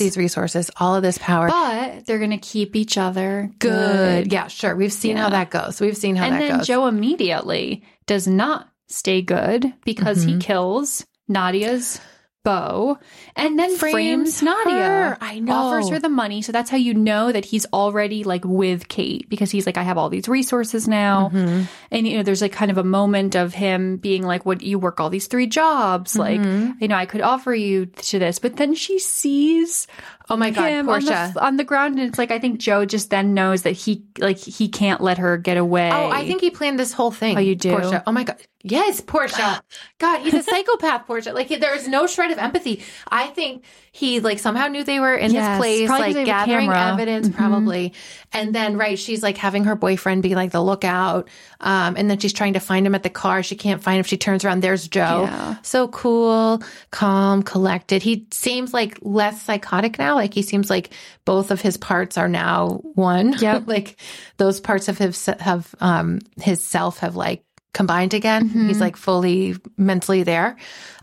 this power. But they're going to keep each other good. Yeah, sure. We've seen how that goes. And then Joe immediately does not stay good because he kills Nadia's beau and then frames Nadia. I know. Offers her the money. So that's how you know that he's already like with Kate, because he's like, I have all these resources now. And, you know, there's like kind of a moment of him being like, what, you work all these three jobs. Like, you know, I could offer you to this. But then she sees, oh my God, Portia on the ground. And it's like, I think Joe just then knows that he can't let her get away. Oh, I think he planned this whole thing. Oh, you do? Portia. Oh my God. Yes, Portia. God, he's a psychopath, Portia. Like, there is no shred of empathy. I think he, like, somehow knew they were in this place, like, gathering evidence, probably. And then, she's, like, having her boyfriend be, like, the lookout. And then she's trying to find him at the car. She can't find him. She turns around. There's Joe. Yeah. So cool, calm, collected. He seems, like, less psychotic now. Like, he seems like both of his parts are now one. Yep. Like, those parts of his self have, like, combined again. He's like fully mentally there.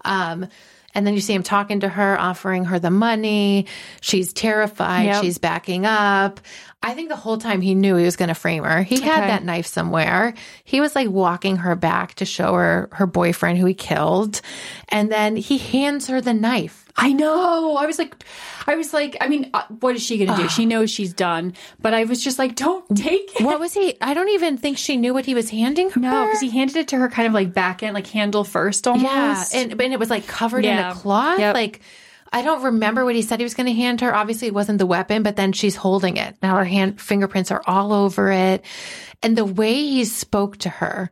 And then you see him talking to her, offering her the money. She's terrified. Yep. She's backing up. I think the whole time he knew he was going to frame her. He had that knife somewhere. He was like walking her back to show her her boyfriend who he killed. And then he hands her the knife. I know. I was like, I mean, what is she going to do? She knows she's done. But I was just like, don't take it. What was he? I don't even think she knew what he was handing her. No, because he handed it to her kind of like back end, like handle first almost. Yeah. And it was like covered in a cloth. Yep. Like, I don't remember what he said he was going to hand her. Obviously, it wasn't the weapon, but then she's holding it. Now her fingerprints are all over it. And the way he spoke to her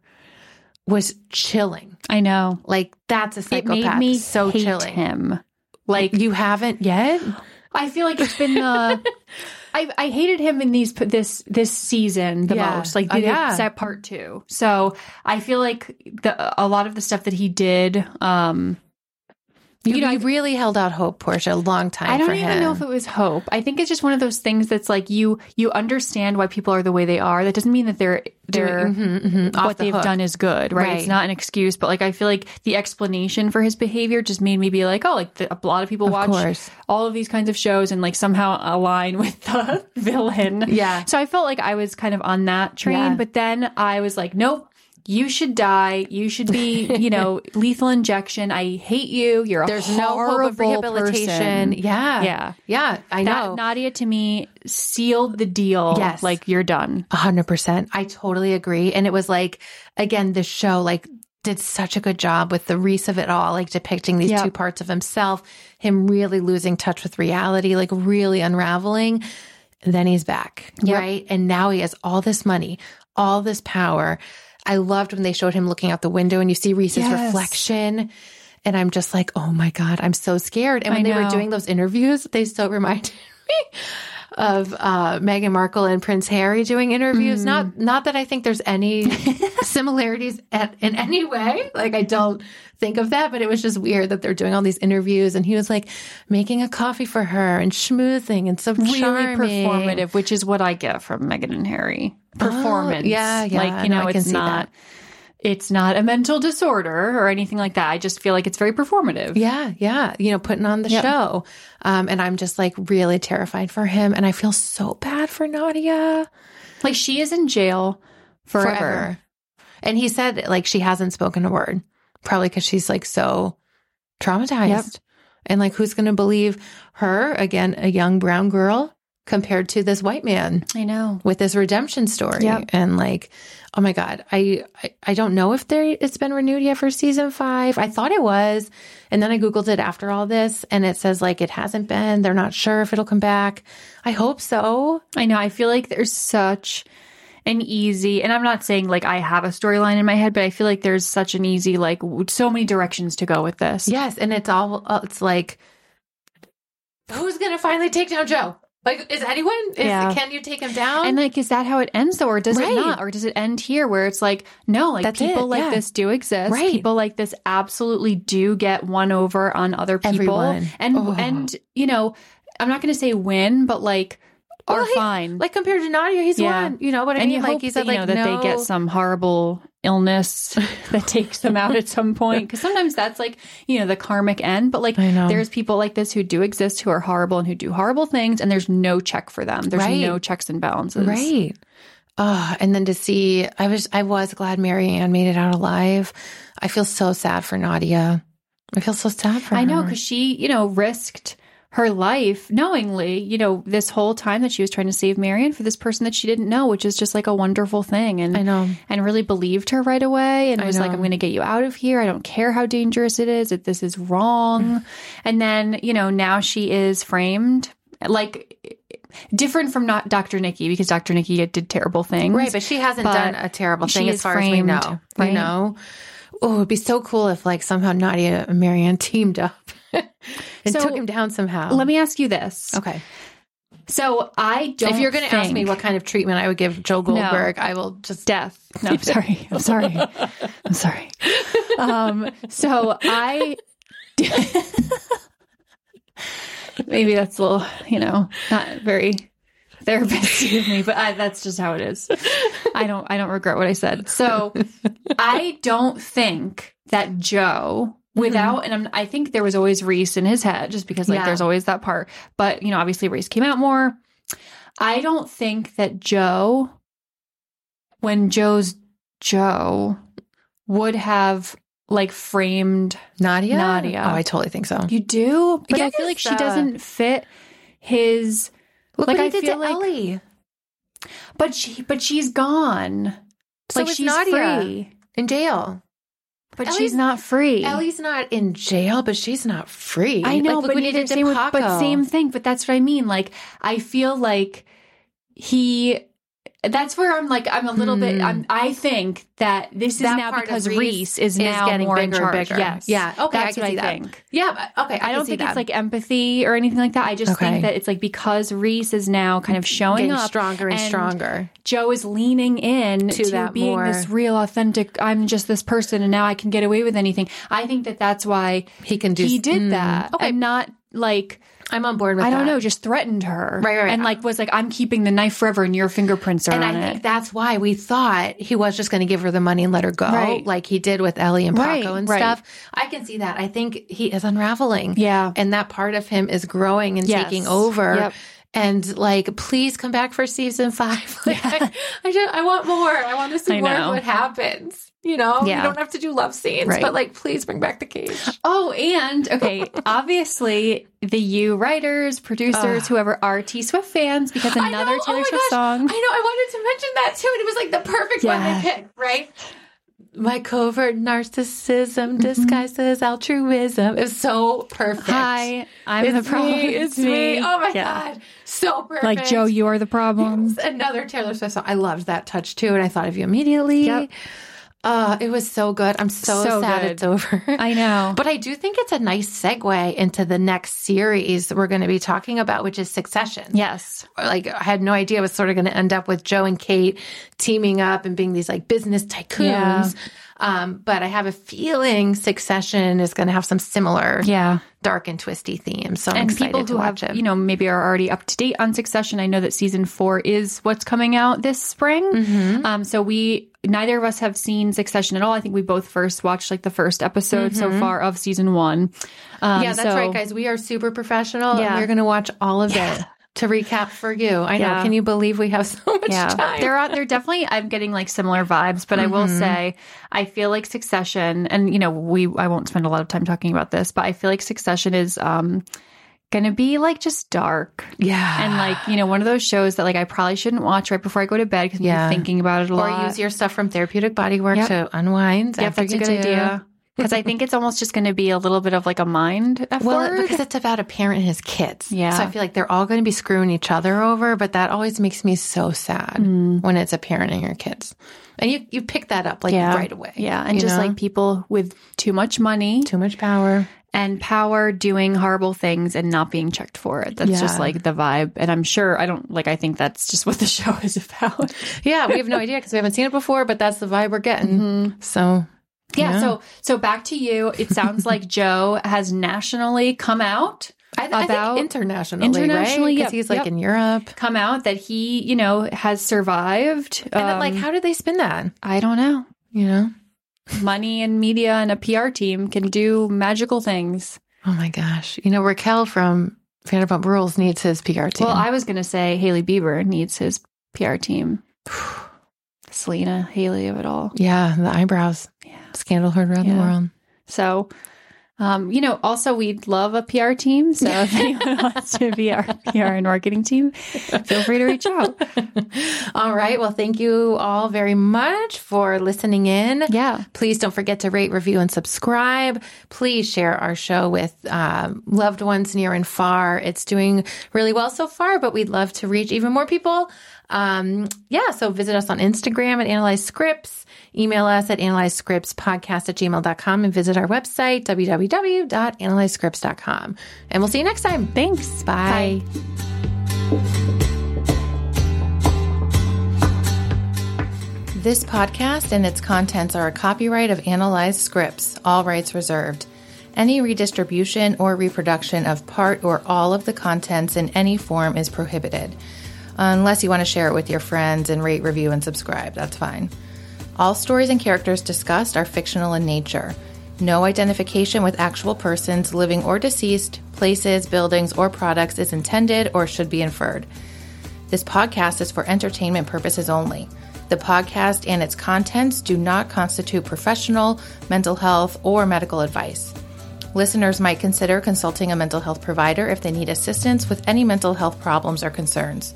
was chilling. I know. Like, that's a psychopath. It made me so hate chilling. Him. Like, you haven't yet? I feel like it's been the... I hated him in this season the most, like part two. So I feel like a lot of the stuff that he did... You really held out hope, Portia, a long time for him. I don't even know if it was hope. I think it's just one of those things that's like you understand why people are the way they are. That doesn't mean that what they've done is good, right? It's not an excuse. But like, I feel like the explanation for his behavior just made me be like, oh, like a lot of people watch all of these kinds of shows and like somehow align with the villain. Yeah. So I felt like I was kind of on that train. Yeah. But then I was like, nope. You should die. You should be, lethal injection. I hate you. You're a There's horrible no hope of rehabilitation. Person. Yeah. Yeah. Yeah. I know. Nadia, to me, sealed the deal. Yes. Like, you're done. 100%. I totally agree. And it was like, again, the show, like, did such a good job with the Rhys of it all, like depicting these two parts of himself, him really losing touch with reality, like really unraveling. And then he's back. Yep. Right. And now he has all this money, all this power. I loved when they showed him looking out the window and you see Rhys's reflection. And I'm just like, oh my God, I'm so scared. And when they were doing those interviews, they still reminded me of Meghan Markle and Prince Harry doing interviews. Not that I think there's any similarities in any way. Like, I don't think of that, but it was just weird that they're doing all these interviews. And he was like making a coffee for her and schmoozing and so really charming. Performative, which is what I get from Meghan and Harry. Performance. Oh, yeah, yeah. Like, you know, no, it's not a mental disorder or anything like that. I just feel like it's very performative. Yeah, yeah. You know, putting on the show. And I'm just like really terrified for him. And I feel so bad for Nadia. Like, she is in jail forever. And he said, like, she hasn't spoken a word. Probably because she's like so traumatized. Yep. And like, who's going to believe her? Again, a young brown girl compared to this white man. I know. With this redemption story. Yep. And like, oh my God, I don't know if it's been renewed yet for season 5. I thought it was. And then I Googled it after all this, and it says like it hasn't been. They're not sure if it'll come back. I hope so. I know. I feel like there's such an easy, and I'm not saying like I have a storyline in my head, but I feel like there's such an easy, like so many directions to go with this. Yes. And it's all, it's like, who's going to finally take down Joe? Like, is anyone? Can you take him down? And like, is that how it ends though? Or does it not? Or does it end here where it's like, no, like that's people like this do exist. Right. People like this absolutely do get won over on other people. Everyone. And you know, I'm not going to say win, but like, are fine. Like compared to Nadia, he's won. You know what I mean? Like he said, like, that they get some horrible illness that takes them out at some point. Because sometimes that's like, you know, the karmic end. But like, there's people like this who do exist, who are horrible and who do horrible things. And there's no check for them. There's no checks and balances. Right. And then to see, I was glad Marianne made it out alive. I feel so sad for Nadia. I feel so sad for her. I know, because she, you know, risked her life knowingly, you know, this whole time that she was trying to save Marianne for this person that she didn't know, which is just like a wonderful thing. And I know, and really believed her right away. And was like, I'm going to get you out of here. I don't care how dangerous it is. This is wrong. And then, you know, now she is framed, like different from not Dr. Nikki, because Dr. Nikki did terrible things. Right. But she hasn't done a terrible thing as far framed, as we know. Right? You know? Oh, it'd be so cool if like somehow Nadia and Marianne teamed up. And so, took him down somehow. Let me ask you this. Okay. So I don't If you're going to ask me what kind of treatment I would give Joe Goldberg, I will just... Death. No, I'm sorry. I'm sorry. I'm sorry. So I... Maybe that's a little, you know, not very therapist of me, but that's just how it is. I don't regret what I said. So I don't think that Joe... Without, and I think there was always Rhys in his head, just because like there's always that part. But, you know, obviously Rhys came out more. I don't think that Joe, when Joe's Joe, would have like framed Nadia. Oh, I totally think so. You do? But I feel like she doesn't fit his... Look like what I did to Ellie. But she's gone. So like she's Nadia free in jail. But Ellie's, she's not free. Ellie's not in jail, but she's not free. I know, like, but we did Paco. But same thing. But that's what I mean. Like, I feel like that's where I'm like, I'm a little bit, I think that this is now because Rhys is now more in charge. Yes. Yeah. Okay. That's what I think. Yeah. Okay. I don't think it's like empathy or anything like that. I just think that it's like because Rhys is now kind of showing up stronger and stronger. Joe is leaning in to being this real, authentic, I'm just this person and now I can get away with anything. I think that that's why he did that. Okay. And not like... I'm on board with that. I don't know, just threatened her. Right. And like was like, I'm keeping the knife forever and your fingerprints are on it. And I think that's why we thought he was just going to give her the money and let her go. Right. Like he did with Ellie and Paco and stuff. I can see that. I think he is unraveling. Yeah. And that part of him is growing and taking over. Yep. And like, please come back for season 5. Like, I want more. I want to see more of what happens. You know, you don't have to do love scenes, but like, please bring back the cage. Oh, and okay, obviously the You writers, producers, whoever are T Swift fans, because another Taylor Swift song. I know, I wanted to mention that too, and it was like the perfect one they picked, right? My covert narcissism disguises altruism. It was so perfect. Hi, I'm the problem. It's me. Oh my God. So perfect. Like, Joe, you are the problem. Yes. Another Taylor Swift song. I loved that touch too, and I thought of you immediately. Yep. It was so good. I'm so sad it's over. I know. But I do think it's a nice segue into the next series that we're going to be talking about, which is Succession. Yes. Like, I had no idea it was sort of going to end up with Joe and Kate teaming up and being these, like, business tycoons. Yeah. But I have a feeling Succession is going to have some similar dark and twisty themes. So I'm excited to watch it. You know, maybe are already up to date on Succession. I know that season 4 is what's coming out this spring. Mm-hmm. So neither of us have seen Succession at all. I think we both first watched like the first episode so far of season 1. That's right, guys. We are super professional and we're going to watch all of it. To recap for you. I know. Can you believe we have so much time? They're definitely, I'm getting like similar vibes, but I will say, I feel like Succession, and you know, I won't spend a lot of time talking about this, but I feel like Succession is going to be like just dark. Yeah. And like, you know, one of those shows that like I probably shouldn't watch right before I go to bed because I'm thinking about it a lot. Or use your stuff from Therapeutic Bodywork to unwind. Yeah, that's a good idea. Because I think it's almost just going to be a little bit of like a mind effort. Well, because it's about a parent and his kids. Yeah. So I feel like they're all going to be screwing each other over, but that always makes me so sad when it's a parent and your kids. And you pick that up like right away. Yeah. And just like people with too much money. Too much power. And power doing horrible things and not being checked for it. That's just like the vibe. And I'm sure I think that's just what the show is about. Yeah. We have no idea because we haven't seen it before, but that's the vibe we're getting. Mm-hmm. So... Yeah. So back to you. It sounds like Joe has nationally come out. I think internationally, right? Because he's like in Europe. Come out that he, has survived. And then how do they spin that? I don't know. Money and media and a PR team can do magical things. Oh my gosh. Raquel from Vanderpump Rules needs his PR team. Well, I was going to say Hailey Bieber needs his PR team. Selena, Haley of it all. Yeah, the eyebrows. Yeah. Scandal heard around the world. So, also we'd love a PR team. So if anyone wants to be our PR and marketing team, feel free to reach out. All right. Well, thank you all very much for listening in. Yeah. Please don't forget to rate, review, and subscribe. Please share our show with loved ones near and far. It's doing really well so far, but we'd love to reach even more people. So visit us on Instagram at Analyze Scripts, email us at analyzescriptspodcast@gmail.com, and visit our website, www.analyzescripts.com. And we'll see you next time. Thanks. Bye. This podcast and its contents are a copyright of Analyze Scripts, all rights reserved. Any redistribution or reproduction of part or all of the contents in any form is prohibited. Unless you want to share it with your friends and rate, review, and subscribe. That's fine. All stories and characters discussed are fictional in nature. No identification with actual persons, living or deceased, places, buildings, or products is intended or should be inferred. This podcast is for entertainment purposes only. The podcast and its contents do not constitute professional, mental health, or medical advice. Listeners might consider consulting a mental health provider if they need assistance with any mental health problems or concerns.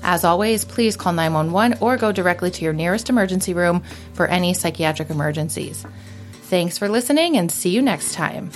As always, please call 911 or go directly to your nearest emergency room for any psychiatric emergencies. Thanks for listening and see you next time.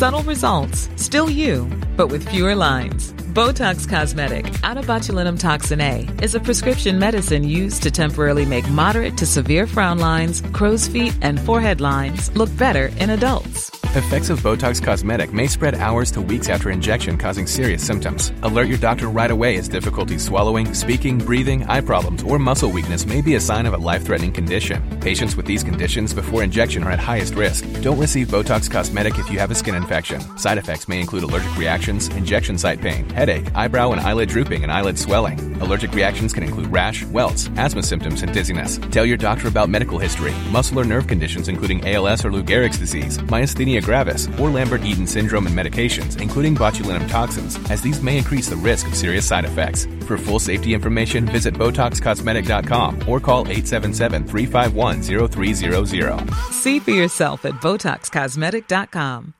Subtle results, still you, but with fewer lines. Botox Cosmetic, out of botulinum toxin A, is a prescription medicine used to temporarily make moderate to severe frown lines, crow's feet, and forehead lines look better in adults. Effects of Botox Cosmetic may spread hours to weeks after injection, causing serious symptoms. Alert your doctor right away as difficulties swallowing, speaking, breathing, eye problems, or muscle weakness may be a sign of a life-threatening condition. Patients with these conditions before injection are at highest risk. Don't receive Botox Cosmetic if you have a skin infection. Side effects may include allergic reactions, injection site pain, headache, eyebrow and eyelid drooping, and eyelid swelling. Allergic reactions can include rash, welts, asthma symptoms, and dizziness. Tell your doctor about medical history, muscle or nerve conditions including ALS or Lou Gehrig's disease, myasthenia gravis, or Lambert-Eaton syndrome and medications, including botulinum toxins, as these may increase the risk of serious side effects. For full safety information, visit BotoxCosmetic.com or call 877-351-0300. See for yourself at BotoxCosmetic.com.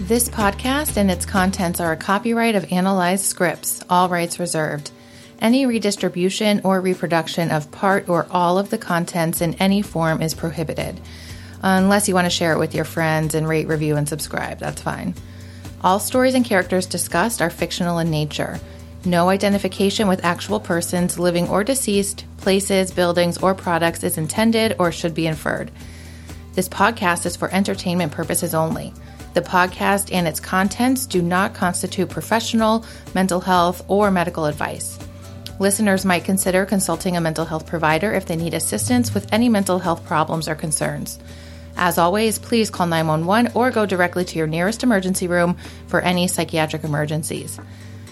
This podcast and its contents are a copyright of Analyze Scripts, all rights reserved. Any redistribution or reproduction of part or all of the contents in any form is prohibited. Unless you want to share it with your friends and rate, review, and subscribe. That's fine. All stories and characters discussed are fictional in nature. No identification with actual persons, living or deceased, places, buildings, or products is intended or should be inferred. This podcast is for entertainment purposes only. The podcast and its contents do not constitute professional, mental health, or medical advice. Listeners might consider consulting a mental health provider if they need assistance with any mental health problems or concerns. As always, please call 911 or go directly to your nearest emergency room for any psychiatric emergencies.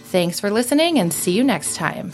Thanks for listening and see you next time.